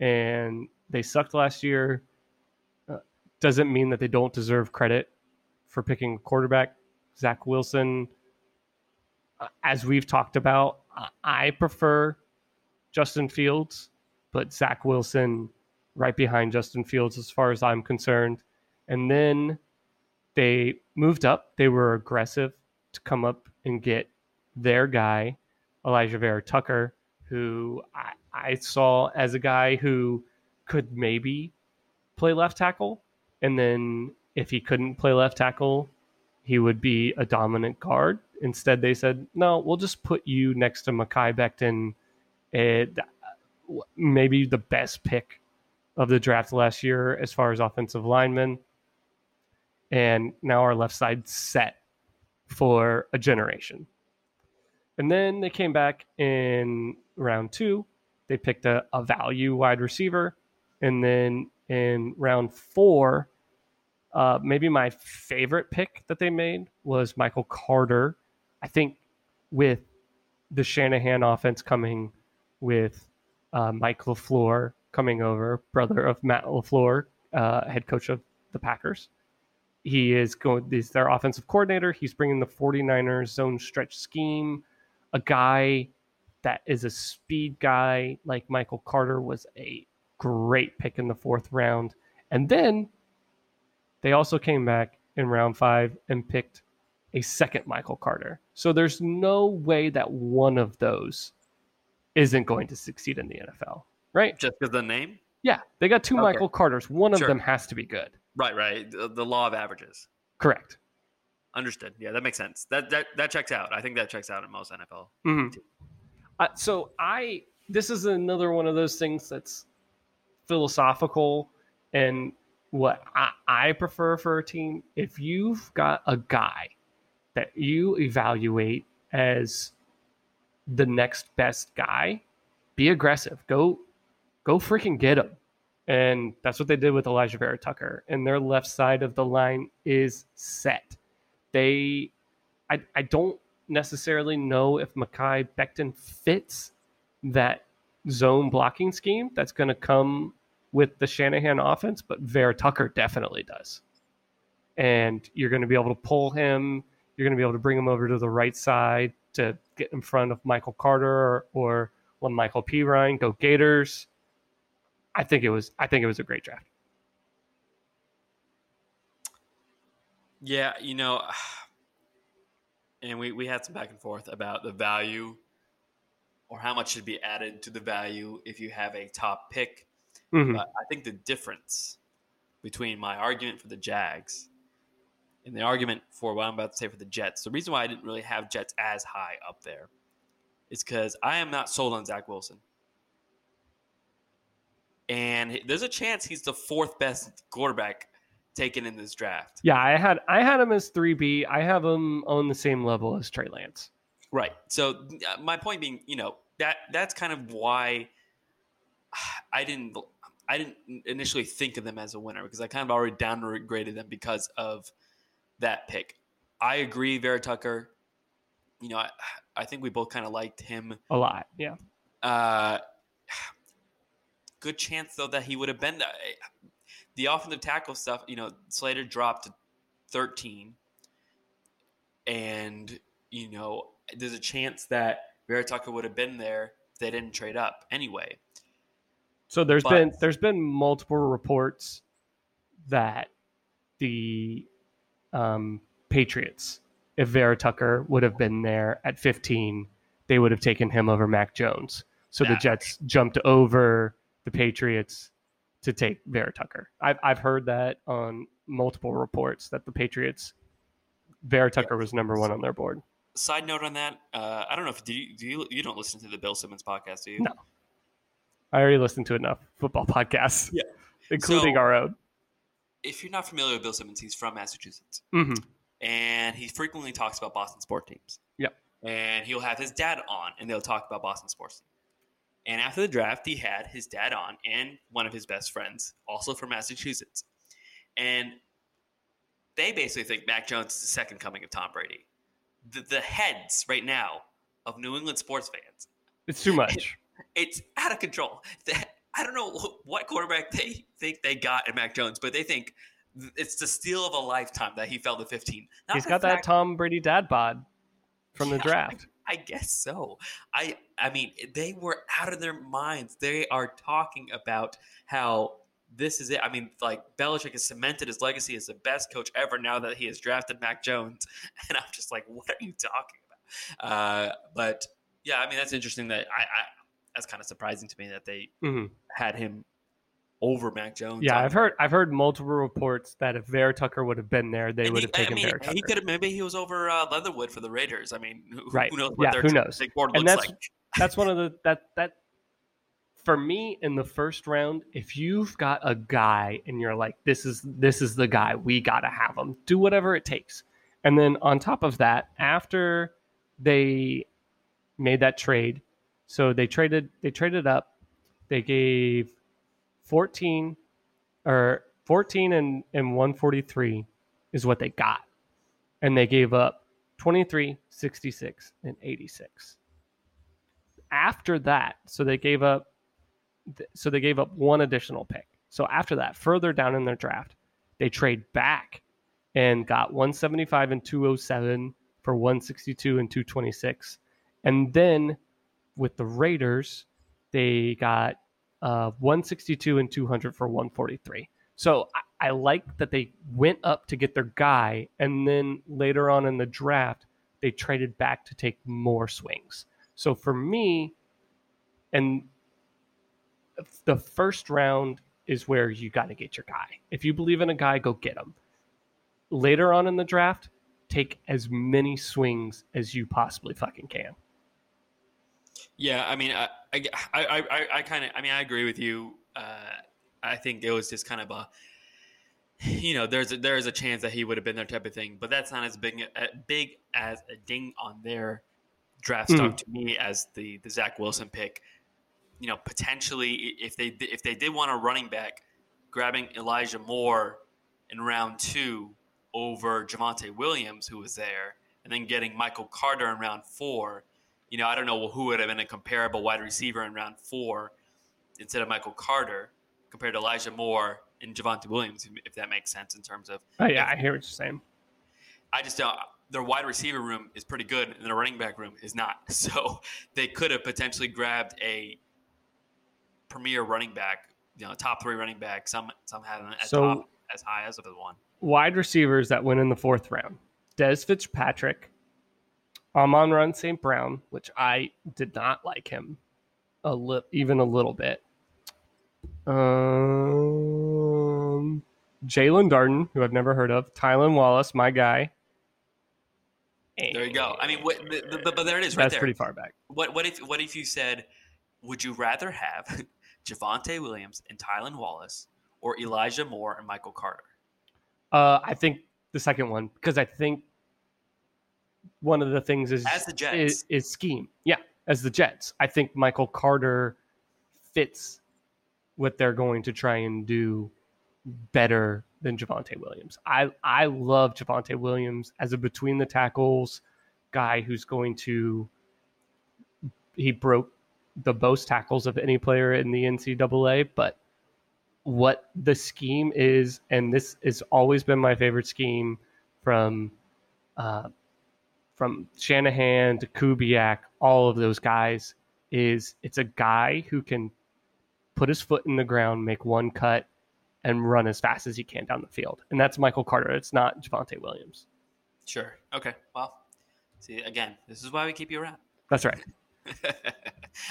and they sucked last year. Uh, doesn't mean that they don't deserve credit for picking a quarterback. Zach Wilson, uh, as we've talked about, I prefer Justin Fields, but Zach Wilson right behind Justin Fields as far as I'm concerned. And then they moved up. They were aggressive to come up and get their guy, Elijah Vera Tucker, who I, I saw as a guy who could maybe play left tackle. And then if he couldn't play left tackle, he would be a dominant guard. Instead, they said, no, we'll just put you next to Mekhi Becton, at maybe the best pick of the draft last year as far as offensive linemen. And now our left side's set for a generation. And then they came back in round two. They picked a, a value wide receiver. And then in round four, uh, maybe my favorite pick that they made was Michael Carter. I think with the Shanahan offense coming with uh, Mike LaFleur coming over, brother of Matt LaFleur, uh, head coach of the Packers. He is going, he's their offensive coordinator. He's bringing the 49ers zone stretch scheme, a guy that is a speed guy like Michael Carter was a great pick in the fourth round. And then they also came back in round five and picked a second Michael Carter. So there's no way that one of those isn't going to succeed in the N F L, right? Just because the name? Yeah, they got two okay. Michael Carters. One of sure. them has to be good. Right, right. The, the law of averages. Correct. Understood. Yeah, that makes sense. That that that checks out. I think that checks out in most N F L. Mm-hmm. Uh, so I this is another one of those things that's philosophical and what I, I prefer for a team. If you've got a guy that you evaluate as the next best guy, be aggressive. Go, go freaking get him. And that's what they did with Elijah Vera Tucker. And their left side of the line is set. They, I, I don't necessarily know if Mekhi Becton fits that zone blocking scheme that's going to come with the Shanahan offense, but Vera Tucker definitely does. And you're going to be able to pull him. You're going to be able to bring him over to the right side to get in front of Michael Carter or LaMichael Pirine. Go Gators. I think it was I think it was a great draft. Yeah, you know, and we, we had some back and forth about the value or how much should be added to the value if you have a top pick. Mm-hmm. But I think the difference between my argument for the Jags and the argument for what I'm about to say for the Jets, the reason why I didn't really have Jets as high up there is because I am not sold on Zach Wilson. And there's a chance he's the fourth best quarterback taken in this draft. Yeah, I had I had him as three B. I have him on the same level as Trey Lance. Right. So my point being, you know, that that's kind of why I didn't I didn't initially think of them as a winner because I kind of already downgraded them because of that pick. I agree, Vera Tucker. You know, I, I think we both kind of liked him a lot. Yeah. Uh, Good chance, though, that he would have been the, the offensive tackle stuff. You know, Slater dropped to thirteen. And, you know, there's a chance that Vera Tucker would have been there if they didn't trade up anyway. So there's but, been there's been multiple reports that the um, Patriots, if Vera Tucker would have been there at fifteen, they would have taken him over Mac Jones. So that, the Jets jumped over the Patriots to take Vera Tucker. I've I've heard that on multiple reports that the Patriots, Vera Tucker was number one on their board. Side note on that, uh, I don't know if do you, do you you don't listen to the Bill Simmons podcast, do you? No, I already listened to enough football podcasts, yeah, including so, our own. If you're not familiar with Bill Simmons, he's from Massachusetts, mm-hmm. and he frequently talks about Boston sport teams. Yep, and he'll have his dad on, and they'll talk about Boston sports teams. And after the draft, he had his dad on and one of his best friends, also from Massachusetts. And they basically think Mac Jones is the second coming of Tom Brady. The, the heads right now of New England sports fans. It's too much. It, it's out of control. I don't know what quarterback they think they got in Mac Jones, but they think it's the steal of a lifetime that he fell to fifteen. Not He's got fact- that Tom Brady dad bod from the yeah. draft. I guess so. I I mean, they were out of their minds. They are talking about how this is it. I mean, like, Belichick has cemented his legacy as the best coach ever now that he has drafted Mac Jones. And I'm just like, what are you talking about? Uh, but, yeah, I mean, that's interesting. That I, I that's kind of surprising to me that they mm-hmm. had him over Mac Jones. Yeah, I've heard I've heard multiple reports that if Vera Tucker would have been there, they and would he, have taken I mean, Vera Tucker. He could have, maybe he was over uh, Leatherwood for the Raiders. I mean, who, right. who knows what yeah, their who knows. Big board and looks that's, like. That's one of the that that for me in the first round, if you've got a guy and you're like, this is this is the guy, we gotta have him. Do whatever it takes. And then on top of that, after they made that trade, so they traded they traded up, they gave fourteen or fourteen and, and one forty-three is what they got. And they gave up twenty-three, sixty-six, and eighty-six. After that, so they gave up so they gave up one additional pick. So after that, further down in their draft, they trade back and got one seventy-five and two oh seven for one sixty-two and two twenty-six. And then with the Raiders, they got Uh, one sixty-two and two hundred for one forty-three. So I, I like that they went up to get their guy, and then later on in the draft, they traded back to take more swings. So for me, and the first round is where you got to get your guy. If you believe in a guy, go get him. Later on in the draft, take as many swings as you possibly fucking can. Yeah, I mean, I I, I, I, I kind of, I mean, I agree with you. Uh, I think it was just kind of a, you know, there's a, there's a chance that he would have been there type of thing, but that's not as big a, big as a ding on their draft stock mm. to me as the, the Zach Wilson pick. You know, potentially if they if they did want a running back, grabbing Elijah Moore in round two over Javonte Williams, who was there, and then getting Michael Carter in round four. You know, I don't know who would have been a comparable wide receiver in round four instead of Michael Carter compared to Elijah Moore and Javonte Williams, if that makes sense in terms of. Oh, yeah, if, I hear what you're saying. I just don't. Their wide receiver room is pretty good, and their running back room is not. So they could have potentially grabbed a premier running back, you know, top three running back. Some some had them at so top as high as the one. Wide receivers that went in the fourth round: Dez Fitzpatrick, Amon-Ra Saint Brown, which I did not like him a li- even a little bit. Um, Jalen Darden, who I've never heard of. Tylan Wallace, my guy. There you go. I mean, what, the, the, the, but there it is right That's there. That's pretty far back. What, what, if, what if you said, would you rather have Javonte Williams and Tylan Wallace or Elijah Moore and Michael Carter? Uh, I think the second one, because I think one of the things is as the Jets. Is, is scheme. Yeah, as the Jets. I think Michael Carter fits what they're going to try and do better than Javonte Williams. I, I love Javonte Williams as a between the tackles guy who's going to – he broke the most tackles of any player in the N C double A, but what the scheme is – and this has always been my favorite scheme from uh, – from Shanahan to Kubiak, all of those guys, is it's a guy who can put his foot in the ground, make one cut, and run as fast as he can down the field. And that's Michael Carter. It's not Javonte Williams. Sure. Okay. Well, see, again, this is why we keep you around. That's right.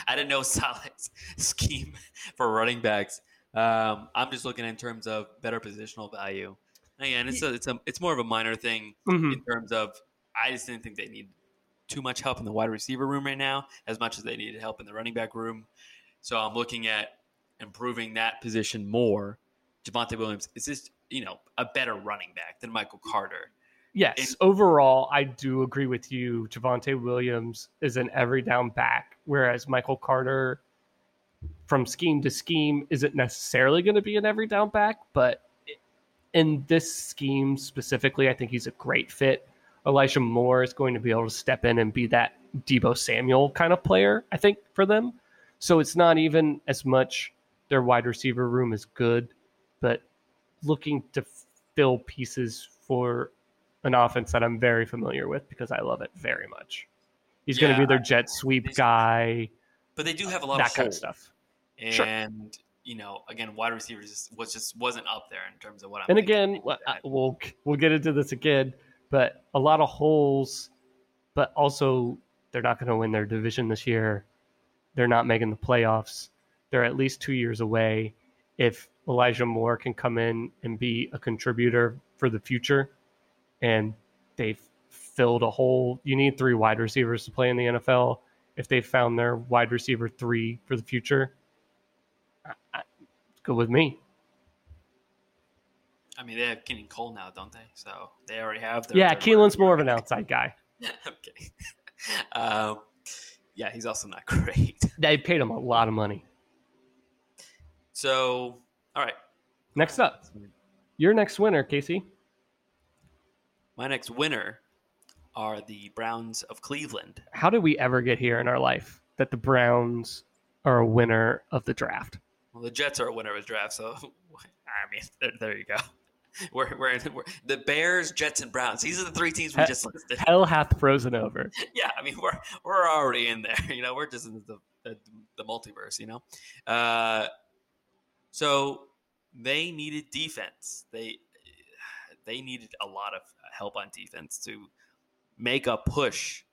I didn't know Saleh's scheme for running backs. Um, I'm just looking in terms of better positional value. And again, it's a, it's a, it's more of a minor thing mm-hmm. in terms of, I just didn't think they need too much help in the wide receiver room right now, as much as they needed help in the running back room. So I'm looking at improving that position more. Javonte Williams is just, you know, a better running back than Michael Carter. Yes. And overall, I do agree with you. Javonte Williams is an every down back, whereas Michael Carter from scheme to scheme isn't necessarily going to be an every down back. But in this scheme specifically, I think he's a great fit. Elijah Moore is going to be able to step in and be that Deebo Samuel kind of player, I think, for them. So it's not even as much their wide receiver room is good, but looking to fill pieces for an offense that I'm very familiar with because I love it very much. He's yeah, going to be their jet sweep guy. But they do have a lot that of that kind of stuff. And, sure. you know, again, wide receivers was just wasn't up there in terms of what I'm And thinking. Again, we'll we'll get into this again. But a lot of holes, but also they're not going to win their division this year. They're not making the playoffs. They're at least two years away. If Elijah Moore can come in and be a contributor for the future. And they've filled a hole. You need three wide receivers to play in the N F L. If they found their wide receiver three for the future, it's good with me. I mean, they have Keenan Cole now, don't they? So they already have their... Yeah, Keenan's more of an outside guy. Okay. Um, yeah, he's also not great. They paid him a lot of money. So, all right. Next up, your next winner, Casey. My next winner are the Browns of Cleveland. How did we ever get here in our life that the Browns are a winner of the draft? Well, the Jets are a winner of the draft, so I mean, there, there you go. We're, we're, we're the Bears, Jets, and Browns. These are the three teams we just listed. Hell hath frozen over. Yeah, I mean, we're we're already in there. You know, we're just in the the, the multiverse. You know, uh, so they needed defense. They they needed a lot of help on defense to make a push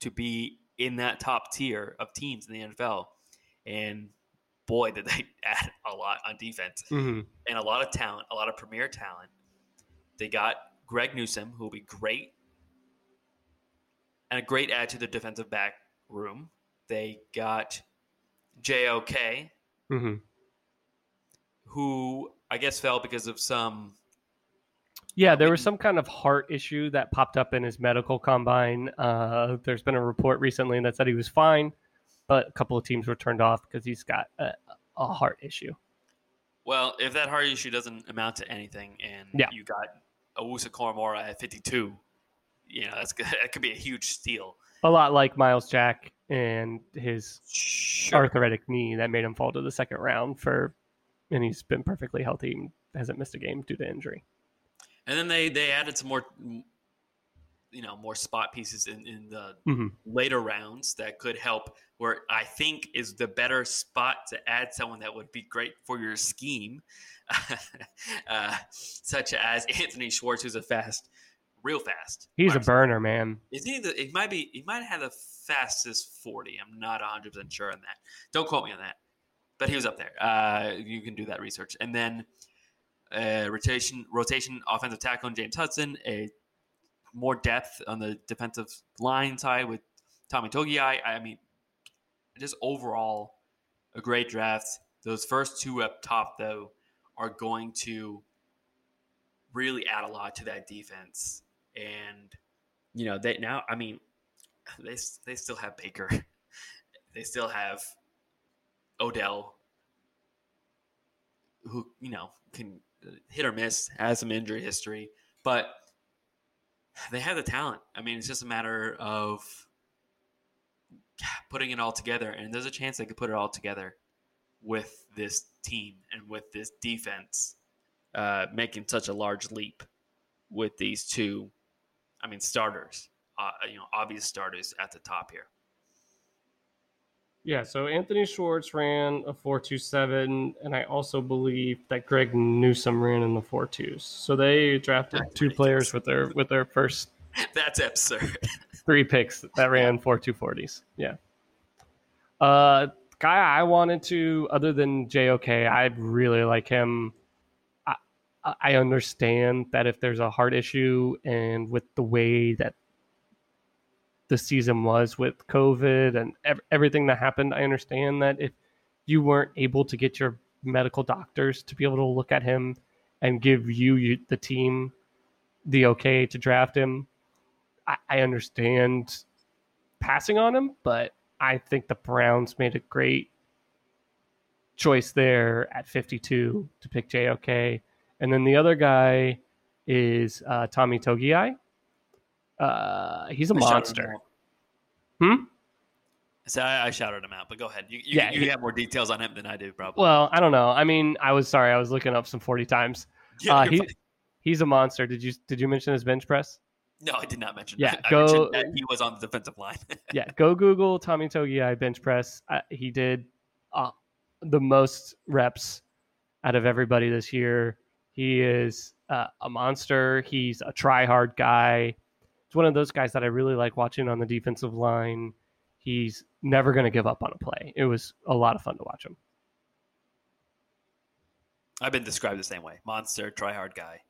to be in that top tier of teams in the N F L, and boy, did they add a lot on defense. Mm-hmm. And a lot of talent, a lot of premier talent. They got Greg Newsome, who will be great, and a great add to their defensive back room. They got J O K, mm-hmm. who I guess fell because of some... Yeah, there was some kind of heart issue that popped up in his medical combine. Uh, there's been a report recently that said he was fine, but a couple of teams were turned off because he's got a, a heart issue. Well, if that heart issue doesn't amount to anything, and yeah. you got Awusa Koromora at fifty-two, you know, that's, that could be a huge steal. A lot like Miles Jack and his sure. arthritic knee that made him fall to the second round for, and he's been perfectly healthy and hasn't missed a game due to injury. And then they, they added some more, you know, more spot pieces in, in the mm-hmm. later rounds that could help, where I think is the better spot to add someone that would be great for your scheme, uh, such as Anthony Schwartz, who's a fast, real fast. He's a burner, man. Is he? The, it might be. He might have the fastest forty. I'm not one hundred percent sure on that. Don't quote me on that. But he was up there. Uh, you can do that research. And then uh, rotation, rotation, offensive tackle, and James Hudson. A more depth on the defensive line side with Tommy Togiai. I mean, just overall, a great draft. Those first two up top, though, are going to really add a lot to that defense. And, you know, they now, I mean, they they still have Baker. They still have Odell, who, you know, can hit or miss, has some injury history. But they have the talent. I mean, it's just a matter of putting it all together, and there's a chance they could put it all together with this team and with this defense, uh, making such a large leap with these two, I mean, starters, uh, you know, obvious starters at the top here. Yeah, so Anthony Schwartz ran a four two seven, and I also believe that Greg Newsome ran in the four twos. So they drafted That's two ridiculous. players with their with their first. That's absurd. Three picks that ran four two forties. Yeah. Uh, guy I wanted to, other than J O K, I really like him. I, I understand that if there's a heart issue, and with the way that the season was with COVID and ev- everything that happened, I understand that if you weren't able to get your medical doctors to be able to look at him and give you, you the team, the okay to draft him, I understand passing on him, but I think the Browns made a great choice there at fifty-two to pick J O K. And then the other guy is uh, Tommy Togiai. Uh, he's a I monster. Hmm? So I, I shouted him out, but go ahead. You, you, yeah, you he, have more details on him than I do, probably. Well, I don't know. I mean, I was sorry. I was looking up some forty times. Yeah, uh, he, he's a monster. Did you Did you mention his bench press? No, I did not mention yeah, that. Go, I mentioned that he was on the defensive line. Yeah, go Google Tommy Togiai bench press. Uh, he did uh, the most reps out of everybody this year. He is uh, a monster. He's a try-hard guy. It's one of those guys that I really like watching on the defensive line. He's never going to give up on a play. It was a lot of fun to watch him. I've been described the same way. Monster, try-hard guy.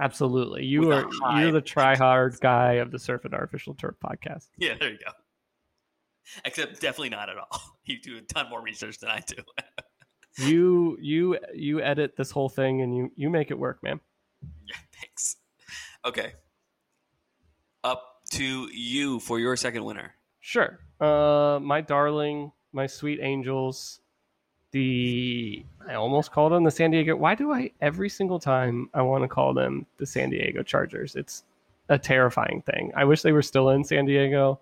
Absolutely. You are, you're the try-hard guy of the Surf and Artificial Turf podcast. Yeah, there you go. Except definitely not at all. You do a ton more research than I do. You you you edit this whole thing and you, you make it work, man. Yeah, thanks. Okay. Up to you for your second winner. Sure. Uh, my darling, my sweet angels, the I almost called them the San Diego. Why do I every single time I want to call them the San Diego Chargers? It's a terrifying thing. I wish they were still in San Diego.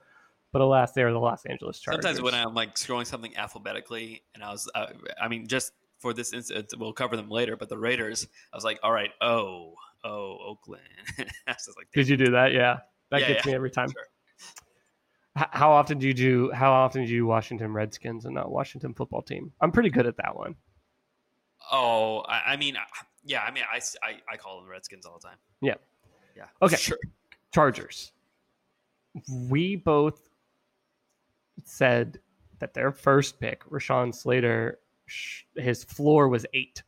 But alas, they are the Los Angeles Chargers. Sometimes when I'm like scrolling something alphabetically, and I was, uh, I mean, just for this instance, we'll cover them later. But the Raiders, I was like, all right, oh, oh, Oakland. I was like, did you do that? Yeah, that yeah, gets yeah. me every time. Sure. H- how often do you do? How often do you do Washington Redskins and not Washington Football Team? I'm pretty good at that one. Oh, I, I mean, yeah, I mean, I, I, I call them Redskins all the time. Yeah, yeah. Okay, sure. Chargers. We both said that their first pick, Rashawn Slater, sh- his floor was eight.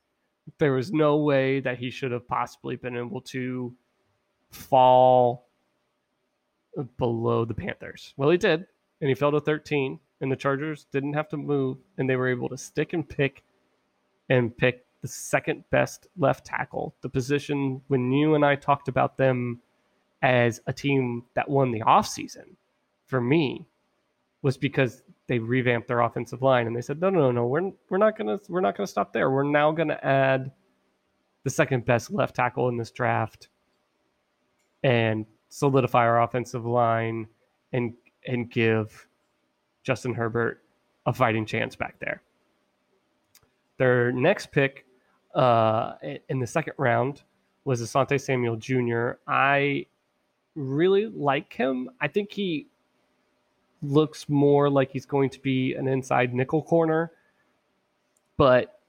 There was no way that he should have possibly been able to fall below the Panthers. Well, he did, and he fell to thirteen, and the Chargers didn't have to move, and they were able to stick and pick and pick the second best left tackle, the position when you and I talked about them as a team that won the offseason, for me, was because they revamped their offensive line and they said, no, no, no, no, we're we're not gonna we're not gonna stop there. We're now gonna add the second best left tackle in this draft and solidify our offensive line and and give Justin Herbert a fighting chance back there. Their next pick uh, in the second round was Asante Samuel Junior I really like him. I think he looks more like he's going to be an inside nickel corner. But,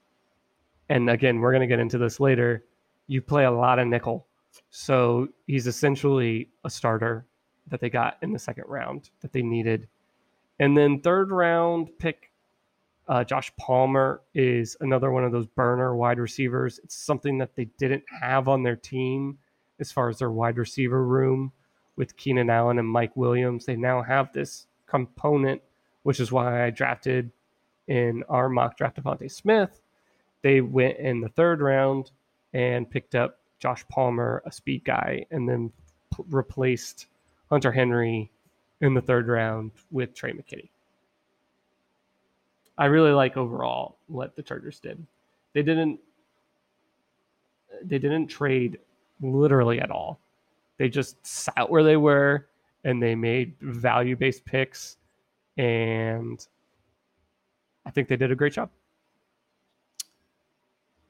and again, we're going to get into this later, you play a lot of nickel. So he's essentially a starter that they got in the second round that they needed. And then third round pick, uh, Josh Palmer is another one of those burner wide receivers. It's something that they didn't have on their team as far as their wide receiver room with Keenan Allen and Mike Williams. They now have this component, which is why I drafted in our mock draft Devontae Smith. They went in the third round and picked up Josh Palmer, a speed guy, and then p- replaced Hunter Henry in the third round with Trey McKitty. I really like overall what the Chargers did. They didn't they didn't trade literally at all. They just sat where they were and they made value-based picks, and I think they did a great job.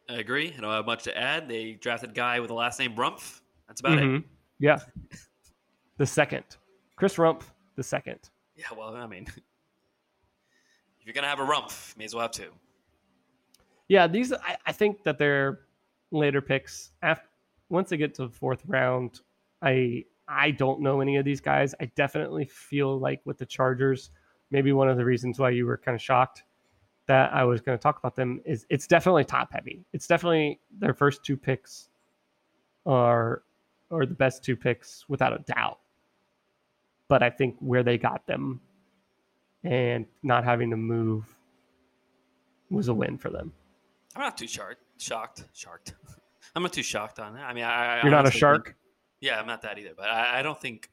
I agree. I don't have much to add. They drafted a guy with the last name Rumpf. That's about mm-hmm. it. Yeah. The second. Chris Rumpf, the second. Yeah, well, I mean, if you're going to have a Rumpf, may as well have two. Yeah, these. I, I think that their later picks, after, once they get to the fourth round, I I don't know any of these guys. I definitely feel like with the Chargers, maybe one of the reasons why you were kind of shocked that I was going to talk about them is it's definitely top heavy. It's definitely their first two picks are are the best two picks without a doubt. But I think where they got them and not having to move was a win for them. I'm not too shark, shocked. Shocked. I'm not too shocked on that. I mean, I, I you're not a shark. Think- Yeah, I'm not that either, but I, I don't think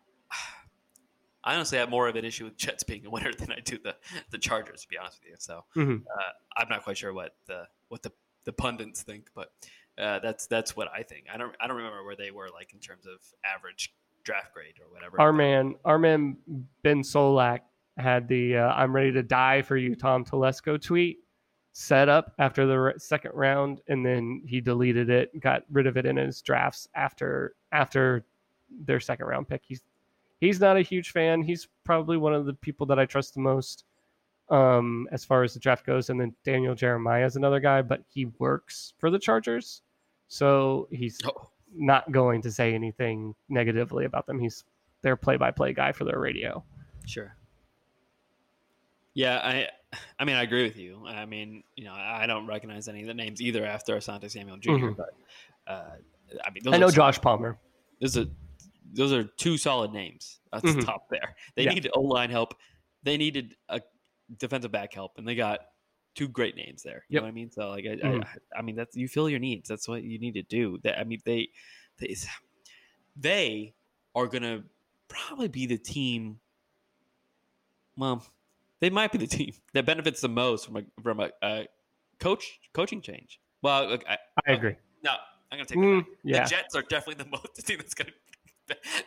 – I honestly have more of an issue with Jets being a winner than I do the, the Chargers, to be honest with you. So mm-hmm. uh, I'm not quite sure what the what the, the pundits think, but uh, that's that's what I think. I don't I don't remember where they were like in terms of average draft grade or whatever. Our man, our man Ben Solak had the uh, I'm ready to die for you, Tom Telesco tweet set up after the second round, and then he deleted it, got rid of it in his drafts after after their second round pick. He's he's not a huge fan. He's probably one of the people that I trust the most um, as far as the draft goes. And then Daniel Jeremiah is another guy, but he works for the Chargers, so he's oh. not going to say anything negatively about them. He's their play-by-play guy for their radio. Sure. Yeah, I I mean, I agree with you. I mean, you know, I don't recognize any of the names either after Asante Samuel Junior Mm-hmm. But uh, I mean, those I know Josh solid. Palmer. Those are those are two solid names at the mm-hmm. top there. They yeah. needed O-line help. They needed a defensive back help, and they got two great names there. You yep. know what I mean? So, like, I, mm-hmm. I, I mean, that's you fill your needs. That's what you need to do. That I mean, they they they are gonna probably be the team. Well, they might be the team that benefits the most from a from a, a coach coaching change. Well, look, I, I agree. No, I'm gonna take mm, that. Yeah. The Jets are definitely the most the team that's gonna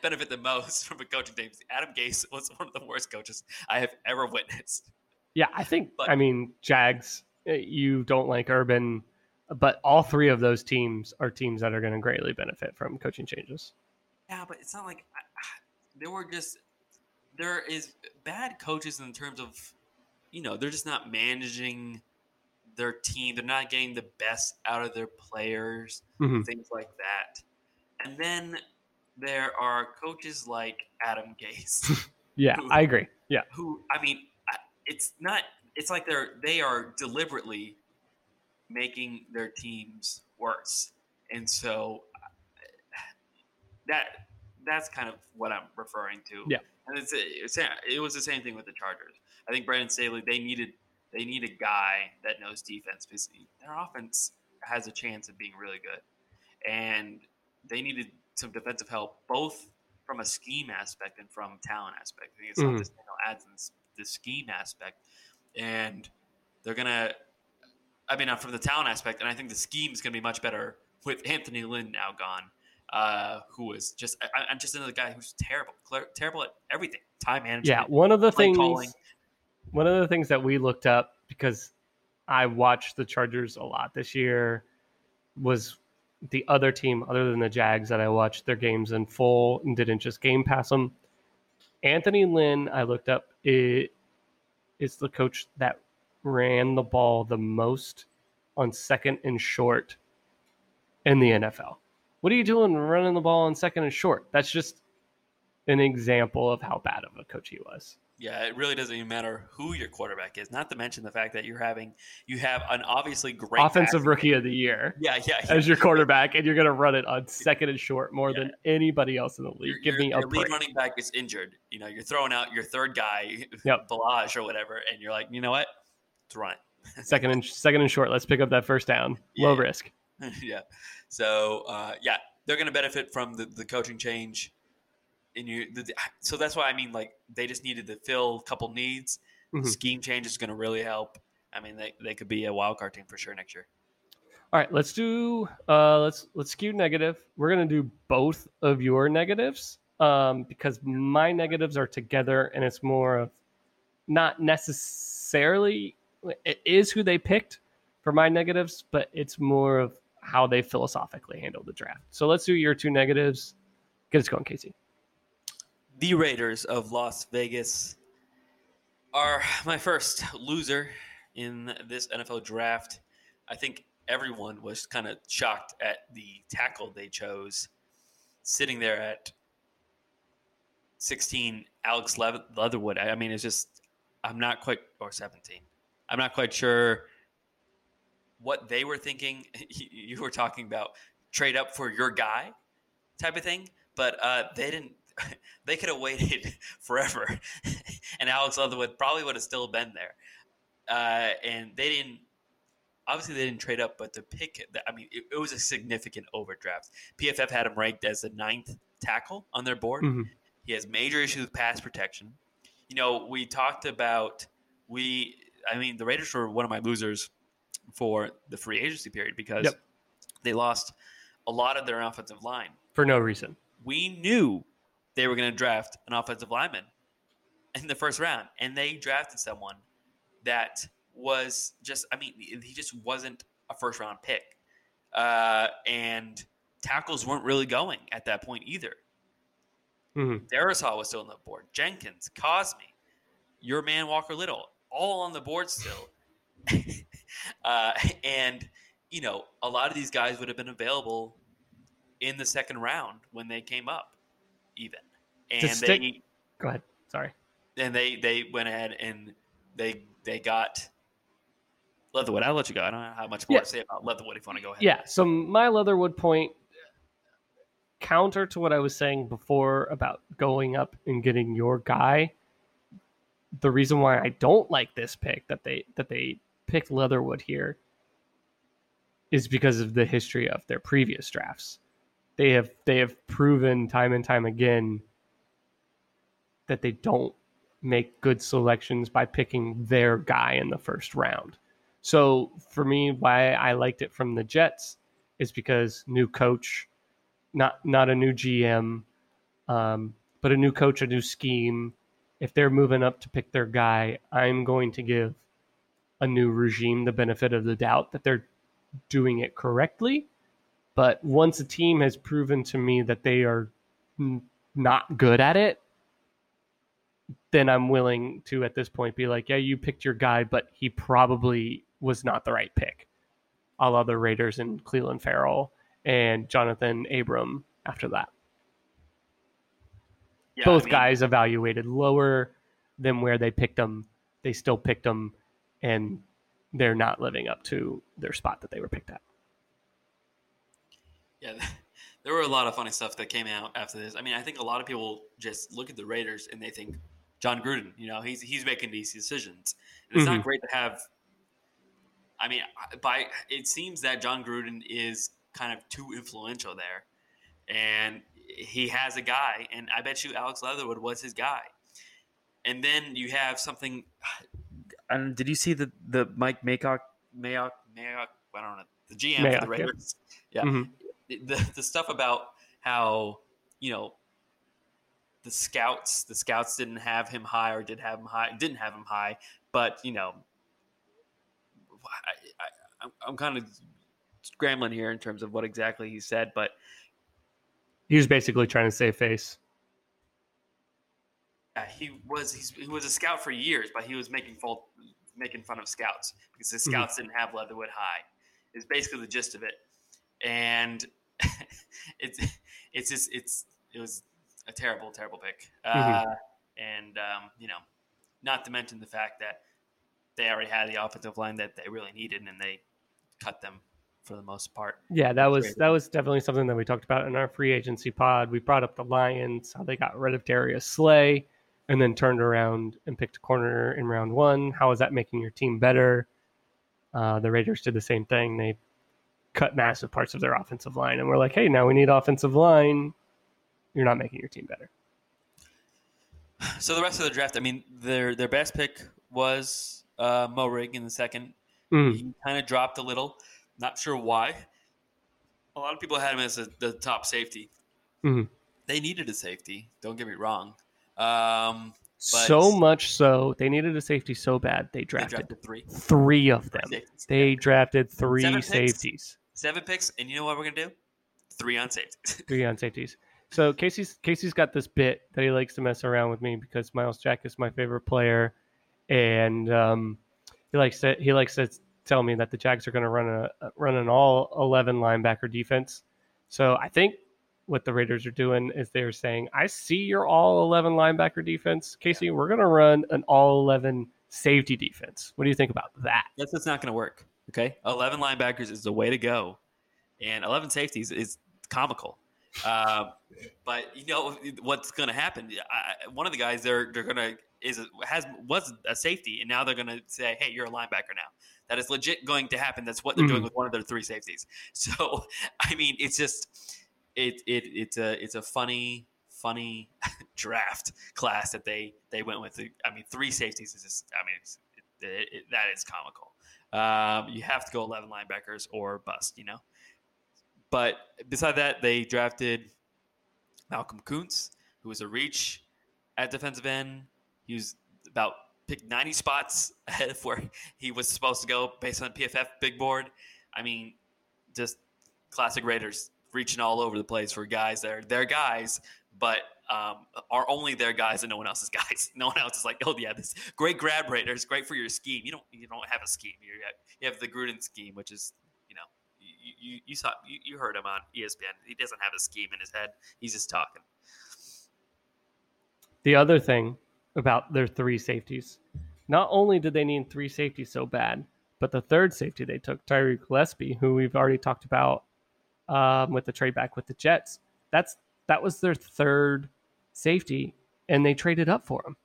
benefit the most from a coaching change. Adam Gase was one of the worst coaches I have ever witnessed. Yeah, I think. But, I mean, Jags. You don't like Urban, but all three of those teams are teams that are going to greatly benefit from coaching changes. Yeah, but it's not like I, there were just. There is bad coaches in terms of, you know, they're just not managing their team. They're not getting the best out of their players, mm-hmm. things like that. And then there are coaches like Adam Gase. yeah, who, I agree. Yeah. Who, I mean, it's not, it's like they're, they are deliberately making their teams worse. And so that, that's kind of what I'm referring to. Yeah. And it's, it's it was the same thing with the Chargers. I think Brandon Staley, they needed they need a guy that knows defense because their offense has a chance of being really good, and they needed some defensive help both from a scheme aspect and from talent aspect. I think it's mm-hmm. not just adds in the scheme aspect, and they're gonna. I mean, from the talent aspect, and I think the scheme is gonna be much better with Anthony Lynn now gone. Uh, who is just I, I'm just another guy who's terrible, clear, terrible at everything. Time management. Yeah, one of the things, calling. one of the things that we looked up because I watched the Chargers a lot this year was the other team other than the Jags that I watched their games in full and didn't just game pass them. Anthony Lynn, I looked up, it is the coach that ran the ball the most on second and short in the N F L. What are you doing running the ball on second and short? That's just an example of how bad of a coach he was. Yeah, it really doesn't even matter who your quarterback is. Not to mention the fact that you're having you have an obviously great offensive back. Rookie of the year. Yeah, yeah, yeah. As your quarterback, and you're going to run it on second and short more yeah. than anybody else in the league. Your, Give your, me a your break. Lead running back is injured. You know, you're throwing out your third guy, yep. Balazs or whatever, and you're like, you know what? Let's run it. second and second and short. Let's pick up that first down. Yeah. Low risk. yeah. So, uh, yeah, they're going to benefit from the, the coaching change. In you, the, so that's why I mean, like, they just needed to fill a couple needs. Mm-hmm. Scheme change is going to really help. I mean, they, they could be a wild card team for sure next year. All right, let's do uh, let's let's skew negative. We're going to do both of your negatives um, because my negatives are together, and it's more of not necessarily it is who they picked for my negatives, but it's more of how they philosophically handle the draft. So let's do your two negatives. Get us going, Casey. The Raiders of Las Vegas are my first loser in this N F L draft. I think everyone was kind of shocked at the tackle they chose. Sitting there at sixteen, Alex Leatherwood. I mean, it's just, I'm not quite, or seventeen. I'm not quite sure what they were thinking. You were talking about trade up for your guy type of thing, but uh, they didn't, they could have waited forever and Alex Leatherwood probably would have still been there. Uh, and they didn't, obviously they didn't trade up, but the pick, I mean, it, it was a significant overdraft. P F F had him ranked as the ninth tackle on their board. Mm-hmm. He has major issues with pass protection. You know, we talked about, we, I mean, the Raiders were one of my losers for the free agency period because yep. they lost a lot of their offensive line for no reason. We knew they were going to draft an offensive lineman in the first round, and they drafted someone that was just, I mean, he just wasn't a first round pick. Uh, and tackles weren't really going at that point either. Mm-hmm. Darisaw was still on the board. Jenkins, Cosme, your man, Walker Little, all on the board still. Uh, and, you know, a lot of these guys would have been available in the second round when they came up even. And they, go ahead. Sorry. And they, they went ahead and they they got Leatherwood. I'll let you go. I don't have much more yeah. to say about Leatherwood if you want to go ahead. Yeah, so my Leatherwood point, counter to what I was saying before about going up and getting your guy, the reason why I don't like this pick that they that they picked Leatherwood here is because of the history of their previous drafts. They have they have proven time and time again that they don't make good selections by picking their guy in the first round. So for me, why I liked it from the Jets is because new coach, not not a new G M, um, but a new coach, a new scheme. If they're moving up to pick their guy, I'm going to give a new regime the benefit of the doubt that they're doing it correctly. But once a team has proven to me that they are n- not good at it, then I'm willing to, at this point, be like, yeah, you picked your guy, but he probably was not the right pick. A la the Raiders and Cleveland Farrell and Jonathan Abram after that. Yeah, Both I mean, guys evaluated lower than where they picked them. They still picked them, and they're not living up to their spot that they were picked at. Yeah, there were a lot of funny stuff that came out after this. I mean, I think a lot of people just look at the Raiders and they think, John Gruden, you know, he's he's making these decisions. And it's mm-hmm. not great to have – I mean, by it seems that John Gruden is kind of too influential there. And he has a guy, and I bet you Alex Leatherwood was his guy. And then you have something – and did you see the, the Mike Mayock – Mayock – Mayock – I don't know, the G M Mayock, for the Raiders? Yeah. yeah. Mm-hmm. The the stuff about how, you know, the scouts the scouts didn't have him high or did have him high didn't have him high, but you know, I, I, I'm kind of scrambling here in terms of what exactly he said, but he was basically trying to save face. Uh, he was he's, he was a scout for years, but he was making fault making fun of scouts because the scouts mm-hmm. didn't have Leatherwood high. Is basically the gist of it. And it's it's just it's it was a terrible terrible pick, uh, mm-hmm. and um, you know, not to mention the fact that they already had the offensive line that they really needed, and they cut them for the most part. Yeah, that was that was definitely something that we talked about in our free agency pod. We brought up the Lions, how they got rid of Darius Slay, and then turned around and picked a corner in round one. How is that making your team better? Uh, the Raiders did the same thing. They cut massive parts of their offensive line, and we're like, hey, now we need offensive line. You're not making your team better. So the rest of the draft, I mean, their their best pick was uh, Mo Rigg in the second. Mm. He kind of dropped a little. Not sure why. A lot of people had him as a, the top safety. Mm-hmm. They needed a safety. Don't get me wrong. Um, but so much so, they needed a safety so bad, they drafted, they drafted three. three of them. Safeties. They drafted three Seven safeties. Picks. Seven picks, and you know what we're going to do? Three on safeties. Three on safeties. So Casey's Casey's got this bit that he likes to mess around with me because Miles Jack is my favorite player, and um, he likes to he likes to tell me that the Jags are going to run a run an all eleven linebacker defense. So I think what the Raiders are doing is they're saying, I see your all eleven linebacker defense, Casey. Yeah. We're going to run an all eleven safety defense. What do you think about that? That's it's not going to work. Okay, eleven linebackers is the way to go, and eleven safeties is comical. Uh, but you know what's going to happen? I, one of the guys they're they're going to is a, has was a safety, and now they're going to say, "Hey, you're a linebacker now." That is legit going to happen. That's what they're mm-hmm. doing with one of their three safeties. So, I mean, it's just it it it's a it's a funny funny draft class that they they went with. I mean, three safeties is just I mean it's, it, it, it, that is comical. Um, you have to go eleven linebackers or bust, you know. But beside that, they drafted Malcolm Kuntz, who was a reach at defensive end. He was about picked ninety spots ahead of where he was supposed to go based on P F F big board. I mean, just classic Raiders reaching all over the place for guys that are their guys, but um, are only their guys and no one else's guys. No one else is like, oh yeah, this great grab Raiders, great for your scheme. You don't, you don't have a scheme. You have, you have the Gruden scheme, which is, you know, you you, you saw, you, you heard him on E S P N. He doesn't have a scheme in his head. He's just talking. The other thing about their three safeties Not only did they need three safeties so bad, but the third safety they took, Tyree Gillespie, who we've already talked about um, with the trade back with the Jets, that's that was their third safety, and they traded up for him.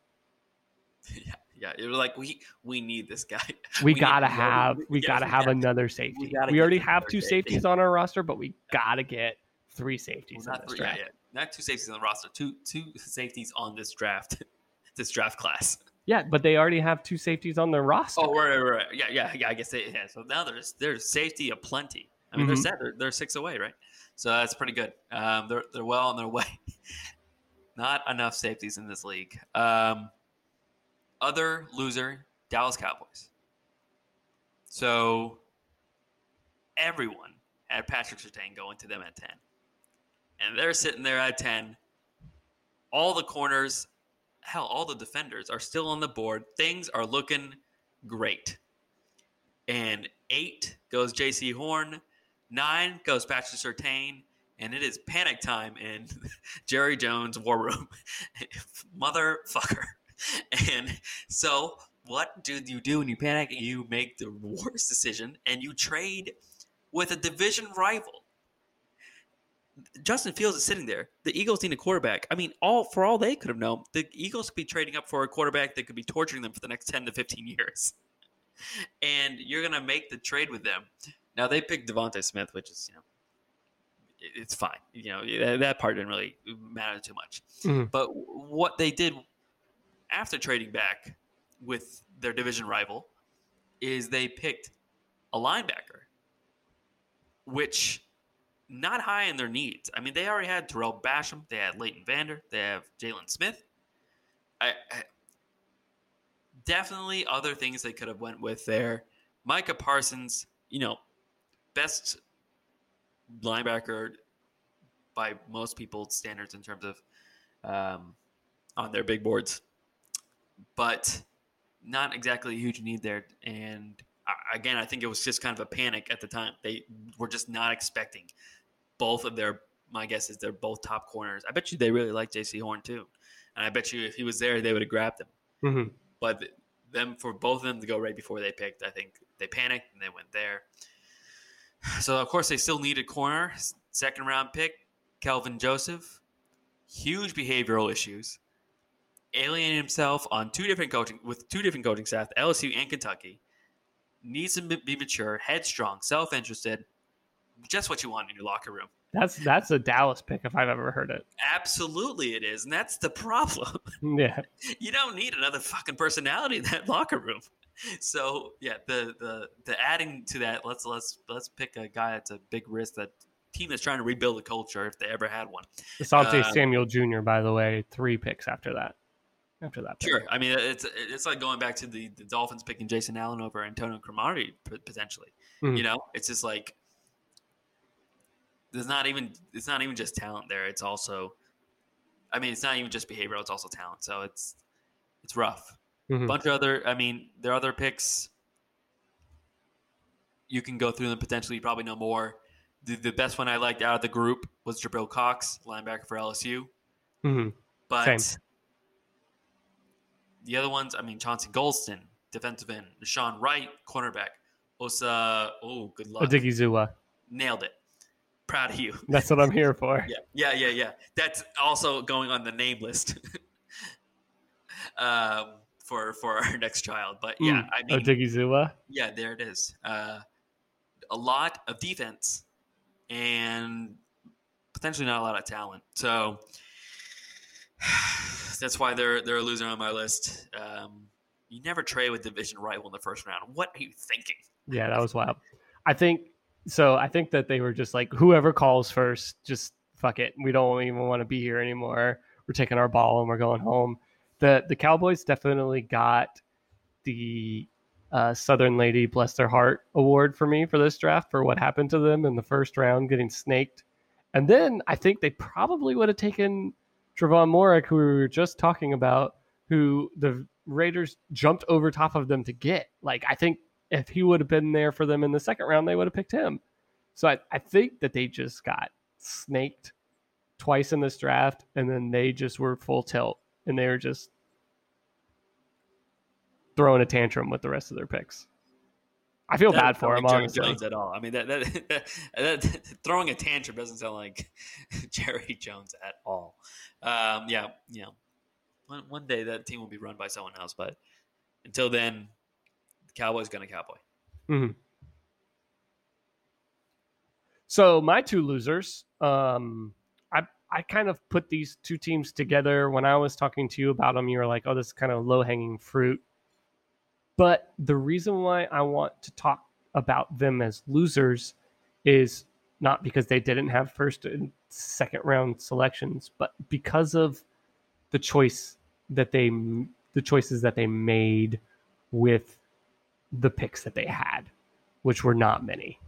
Yeah, yeah. It was like, we we need this guy. We, we gotta have we yes, gotta we have another safety. We, we already have two safeties safety. on our roster, but we yeah. gotta get three safeties well, on this three, draft. Yeah, yeah. Not two safeties on the roster, two two safeties on this draft, this draft class. Yeah, but they already have two safeties on their roster. Oh, right, right, right. Yeah, yeah, yeah. I guess they yeah. So now there's there's safety aplenty. I mean, mm-hmm. they're set. They're, they're six away, right? So that's pretty good. Um, they're they're well on their way. Not enough safeties in this league. Um, other loser, Dallas Cowboys. So everyone had Patrick Sertain going to them at ten, and they're sitting there at ten. All the corners. Hell, all the defenders are still on the board. Things are looking great. And eight goes J C Horn. Nine goes Patrick Sertain. And it is panic time in Jerry Jones' war room. Motherfucker. And so what do you do when you panic? You make the worst decision, and you trade with a division rival. Justin Fields is sitting there. The Eagles need a quarterback. I mean, all for all they could have known, the Eagles could be trading up for a quarterback that could be torturing them for the next ten to fifteen years. And you're going to make the trade with them. Now, they picked Devontae Smith, which is, you know, it's fine. You know, that part didn't really matter too much. Mm-hmm. But what they did after trading back with their division rival is they picked a linebacker, which... not high in their needs. I mean, they already had Terrell Basham. They had Leighton Vander. They have Jalen Smith. I, I definitely other things they could have went with there. Micah Parsons, you know, best linebacker by most people's standards in terms of um, on their big boards, but not exactly a huge need there. And again, I think it was just kind of a panic at the time. They were just not expecting. Both of their, my guess is they're both top corners. I bet you they really like J C Horn too. And I bet you if he was there, they would have grabbed him. Mm-hmm. But them for both of them to go right before they picked, I think they panicked and they went there. So, of course, they still need a corner. Second round pick, Kelvin Joseph. Huge behavioral issues. Alienated himself on two different coaching with two different coaching staff, L S U and Kentucky. Needs to be mature, headstrong, self-interested. Just what you want in your locker room. That's that's a Dallas pick if I've ever heard it. Absolutely it is, and that's the problem. Yeah. You don't need another fucking personality in that locker room. So yeah, the the the adding to that, let's let's let's pick a guy that's a big risk, that team that's trying to rebuild a culture if they ever had one. Asante uh, Samuel Junior, by the way, three picks after that. After that, pick. Sure. I mean, it's it's like going back to the, the Dolphins picking Jason Allen over Antonio Cromartie potentially. Mm-hmm. You know, it's just like there's not even it's not even just talent there. It's also, I mean, it's not even just behavioral. It's also talent. So it's it's rough. Mm-hmm. Bunch of other. I mean, there are other picks. You can go through them potentially. You probably know more. The, the best one I liked out of the group was Jabril Cox, linebacker for L S U. Mm-hmm. But. Same. The other ones, I mean, Chauncey Golston, defensive end. Deshaun Wright, cornerback. Osa, oh, good luck. Odigizua. Nailed it. Proud of you. That's what I'm here for. Yeah, yeah, yeah, yeah. That's also going on the name list um, for for our next child. But, yeah, mm, I mean. Odigizua. Yeah, there it is. Uh, a lot of defense and potentially not a lot of talent. So... that's why they're they're a loser on my list. Um, you never trade with division rival in the first round. What are you thinking? Yeah, that was wild. I think so. I think that they were just like, whoever calls first, just fuck it. We don't even want to be here anymore. We're taking our ball and we're going home. The the Cowboys definitely got the uh, Southern Lady Bless Their Heart award for me for this draft for what happened to them in the first round, getting snaked. And then I think they probably would have taken Trevon Morik, who we were just talking about, who the Raiders jumped over top of them to get. Like, I think if he would have been there for them in the second round, they would have picked him. So I, I think that they just got snaked twice in this draft, and then they just were full tilt, and they were just throwing a tantrum with the rest of their picks. I feel that bad for him, like honestly. Jones at all. I mean, that, that, that, that throwing a tantrum doesn't sound like Jerry Jones at all. Um, yeah, you know, one, one day that team will be run by someone else, but until then, the Cowboy's going to Cowboy. Mm-hmm. So my two losers, um, I I kind of put these two teams together. When I was talking to you about them, you were like, oh, this is kind of low-hanging fruit. But the reason why I want to talk about them as losers is not because they didn't have first and second round selections, but because of the choice that they, the choices that they made with the picks that they had, which were not many.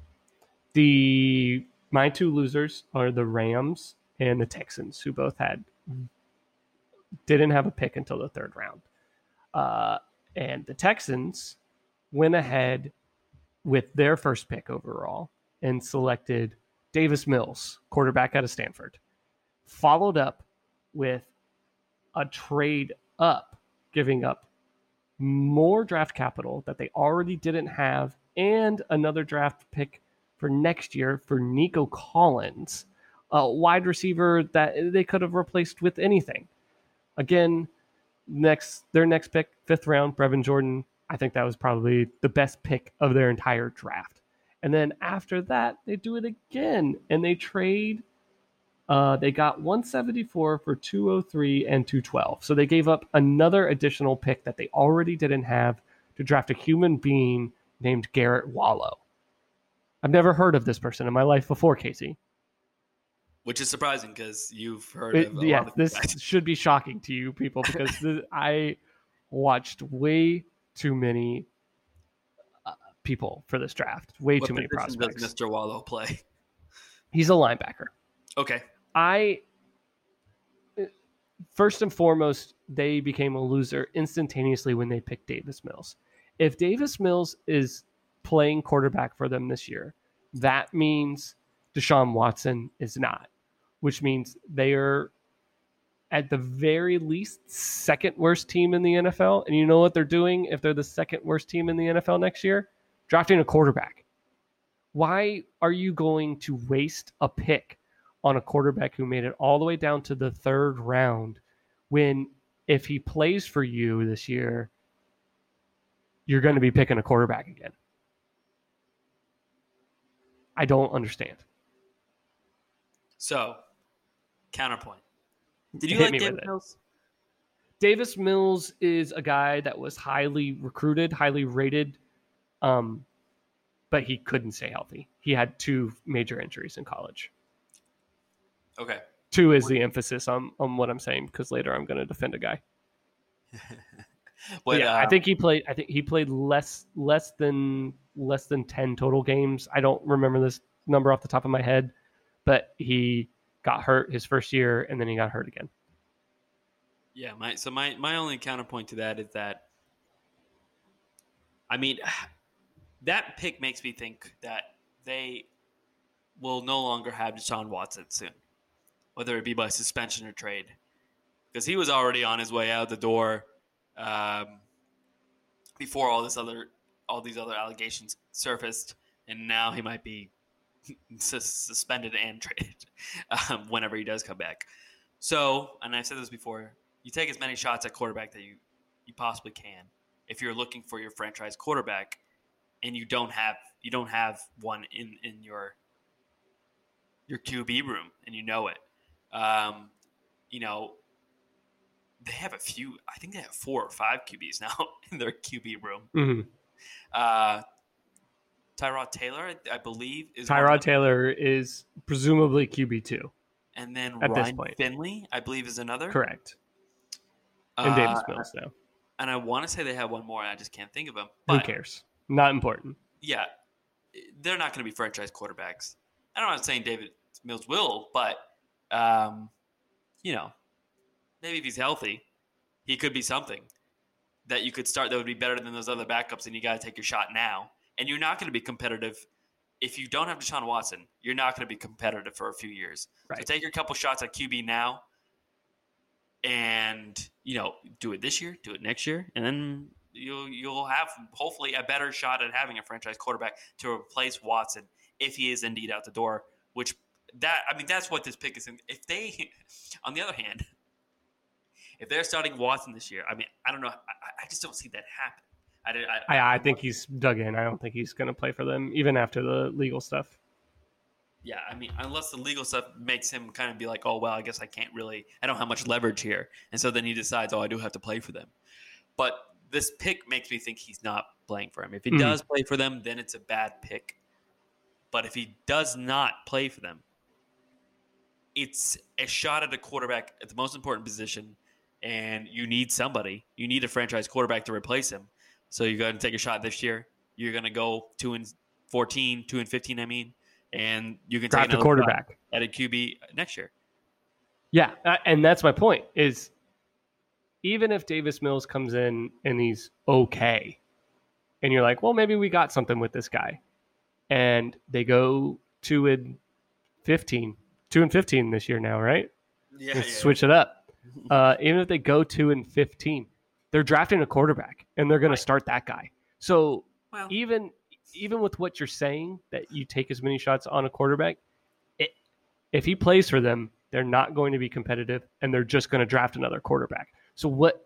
The my two losers are the Rams and the Texans, who both had didn't have a pick until the third round. Uh, And the Texans went ahead with their first pick overall and selected Davis Mills, quarterback out of Stanford, followed up with a trade up, giving up more draft capital that they already didn't have and another draft pick for next year for Nico Collins, a wide receiver that they could have replaced with anything. Again, Next, their next pick, fifth round, Brevin Jordan. I think that was probably the best pick of their entire draft. And then after that, they do it again and they trade. Uh, they got one seventy-four for two oh three and two twelve. So they gave up another additional pick that they already didn't have to draft a human being named Garrett Wallow. I've never heard of this person in my life before, Casey. Which is surprising because you've heard of it, a yeah, lot of this guys. Should be shocking to you people because this, I watched way too many uh, people for this draft. Way what too many prospects. Does Mister Wallow play? He's a linebacker. Okay. I first and foremost, they became a loser instantaneously when they picked Davis Mills. If Davis Mills is playing quarterback for them this year, that means Deshaun Watson is not, which means they are at the very least second worst team in the N F L. And you know what they're doing if they're the second worst team in the N F L next year? Drafting a quarterback. Why are you going to waste a pick on a quarterback who made it all the way down to the third round when if he plays for you this year, you're going to be picking a quarterback again? I don't understand. So, counterpoint. Did you Hit like Davis Mills? Davis Mills is a guy that was highly recruited, highly rated, um, but he couldn't stay healthy. He had two major injuries in college. Okay. Two is the emphasis on, on what I'm saying, because later I'm going to defend a guy. But, yeah, uh, I think he played. I think he played less less than less than ten total games. I don't remember this number off the top of my head. But he got hurt his first year, and then he got hurt again. Yeah, my so my, my only counterpoint to that is that, I mean, that pick makes me think that they will no longer have Deshaun Watson soon, whether it be by suspension or trade, because he was already on his way out the door um, before all this other all these other allegations surfaced, and now he might be suspended and traded um, whenever he does come back. So, and I've said this before, you take as many shots at quarterback that you, you possibly can if you're looking for your franchise quarterback, and you don't have you don't have one in, in your your Q B room, and you know it. Um, you know, they have a few. I think they have four or five Q Bs now in their Q B room. Mm-hmm. Uh, Tyrod Taylor, I believe, is Tyrod Taylor is presumably Q B two. And then Ryan Finley, I believe, is another. Correct. And uh, Davis Mills now. And I want to say they have one more, and I just can't think of them. But, who cares? Not important. Yeah. They're not going to be franchise quarterbacks. I don't know if I'm saying Davis Mills will, but, um, you know, maybe if he's healthy, he could be something that you could start that would be better than those other backups, and you got to take your shot now. And you're not going to be competitive if you don't have Deshaun Watson. You're not going to be competitive for a few years. Right. So take your couple shots at Q B now, and you know, do it this year, do it next year, and then you'll you'll have hopefully a better shot at having a franchise quarterback to replace Watson if he is indeed out the door. Which that I mean, that's what this pick is. If they, on the other hand, if they're starting Watson this year, I mean, I don't know. I, I just don't see that happen. I, did, I, I, I think he's dug in. I don't think he's going to play for them, even after the legal stuff. Yeah, I mean, unless the legal stuff makes him kind of be like, oh, well, I guess I can't really – I don't have much leverage here. And so then he decides, oh, I do have to play for them. But this pick makes me think he's not playing for him. If he mm-hmm. does play for them, then it's a bad pick. But if he does not play for them, it's a shot at a quarterback at the most important position, and you need somebody. You need a franchise quarterback to replace him. So you're going to take a shot this year. You're going to go two and fourteen, two and fifteen. I mean, and you can take a quarterback at a Q B next year. Yeah, and that's my point. Is even if Davis Mills comes in and he's okay, and you're like, well, maybe we got something with this guy, and they go two and fifteen, two and fifteen this year now, right? Yeah, yeah. Switch it up. Uh, even if they go two and fifteen. They're drafting a quarterback, and they're going right. to start that guy. So well, even even with what you're saying, that you take as many shots on a quarterback, it, if he plays for them, they're not going to be competitive, and they're just going to draft another quarterback. So what?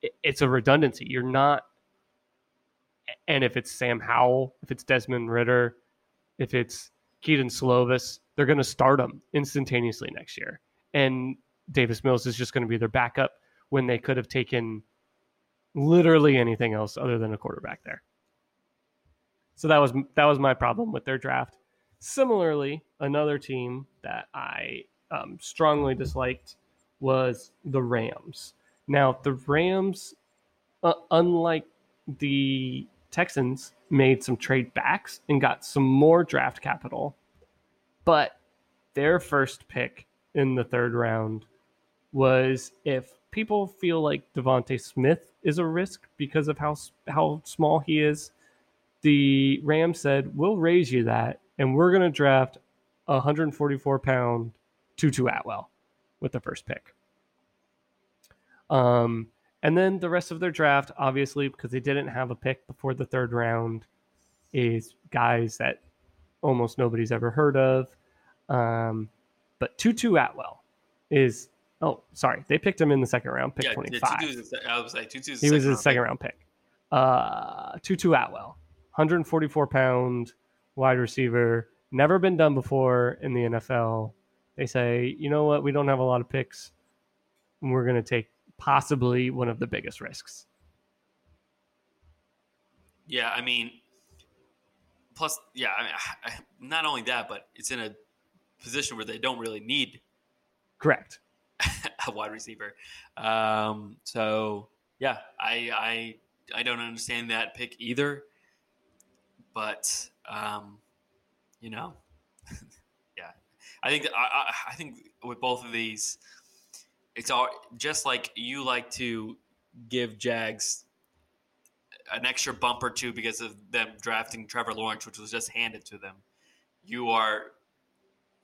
It, it's a redundancy. You're not – and if it's Sam Howell, if it's Desmond Ridder, if it's Keaton Slovis, they're going to start them instantaneously next year. And Davis Mills is just going to be their backup when they could have taken – literally anything else other than a quarterback there. So that was that was my problem with their draft. Similarly, another team that I um, strongly disliked was the Rams. Now, the Rams, uh, unlike the Texans, made some trade backs and got some more draft capital. But their first pick in the third round was if people feel like Devontae Smith is a risk because of how how small he is, the Rams said, we'll raise you that, and we're going to draft a one forty-four pound Tutu Atwell with the first pick. Um, and then the rest of their draft, obviously, because they didn't have a pick before the third round, is guys that almost nobody's ever heard of. Um, but Tutu Atwell is... Oh, sorry. They picked him in the second round, pick yeah, twenty-five. I was like, Tutu's he was his second round pick. Uh, Tutu Atwell, one forty-four pound wide receiver, never been done before in the N F L. They say, you know what? We don't have a lot of picks, and we're going to take possibly one of the biggest risks. Yeah, I mean, plus, yeah, I mean, I, I, not only that, but it's in a position where they don't really need. Correct. A wide receiver. Um, so yeah, I, I, I don't understand that pick either, but um, you know, yeah, I think, that I, I think with both of these, it's all just like you like to give Jags an extra bump or two because of them drafting Trevor Lawrence, which was just handed to them. You are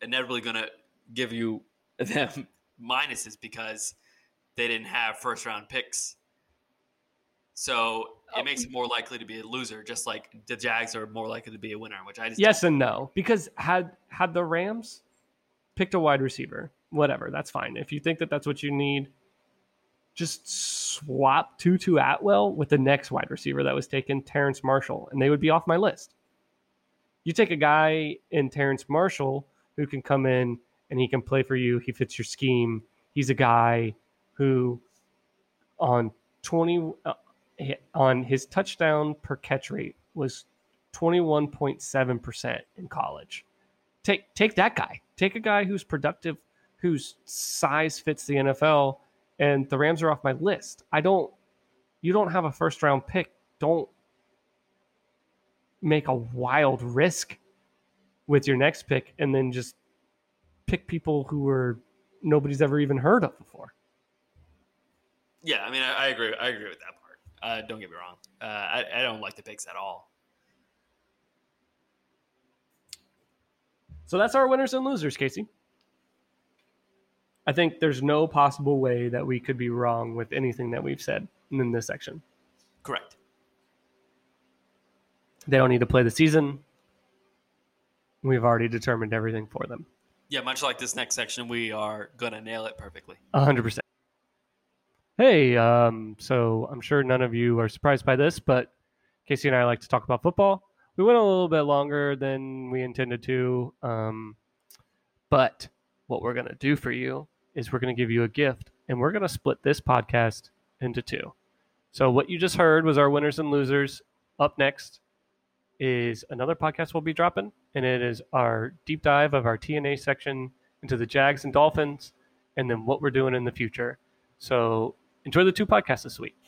inevitably going to give you them minuses because they didn't have first round picks. So it makes it more likely to be a loser, just like the Jags are more likely to be a winner, which I just Yes don't. and no. Because had had the Rams picked a wide receiver, whatever, that's fine. If you think that that's what you need, just swap Tutu Atwell with the next wide receiver that was taken, Terrence Marshall, and they would be off my list. You take a guy in Terrence Marshall who can come in and he can play for you. He fits your scheme. He's a guy who on twenty uh, on his touchdown per catch rate was twenty-one point seven percent in college. Take take that guy. Take a guy who's productive, whose size fits the N F L, and the Rams are off my list. I don't you don't have a first round pick. Don't make a wild risk with your next pick and then just pick people who were nobody's ever even heard of before. Yeah, I mean, I, I agree. I agree with that part. Uh, don't get me wrong. Uh, I, I don't like the picks at all. So that's our winners and losers, Casey. I think there's no possible way that we could be wrong with anything that we've said in this section. Correct. They don't need to play the season. We've already determined everything for them. Yeah, much like this next section, we are going to nail it perfectly. one hundred percent. Hey, um, so I'm sure none of you are surprised by this, but Casey and I like to talk about football. We went a little bit longer than we intended to, um, but what we're going to do for you is we're going to give you a gift, and we're going to split this podcast into two. So what you just heard was our winners and losers. Up next is another podcast we'll be dropping, and it is our deep dive of our T N A section into the Jags and Dolphins, and then what we're doing in the future. So enjoy the two podcasts this week.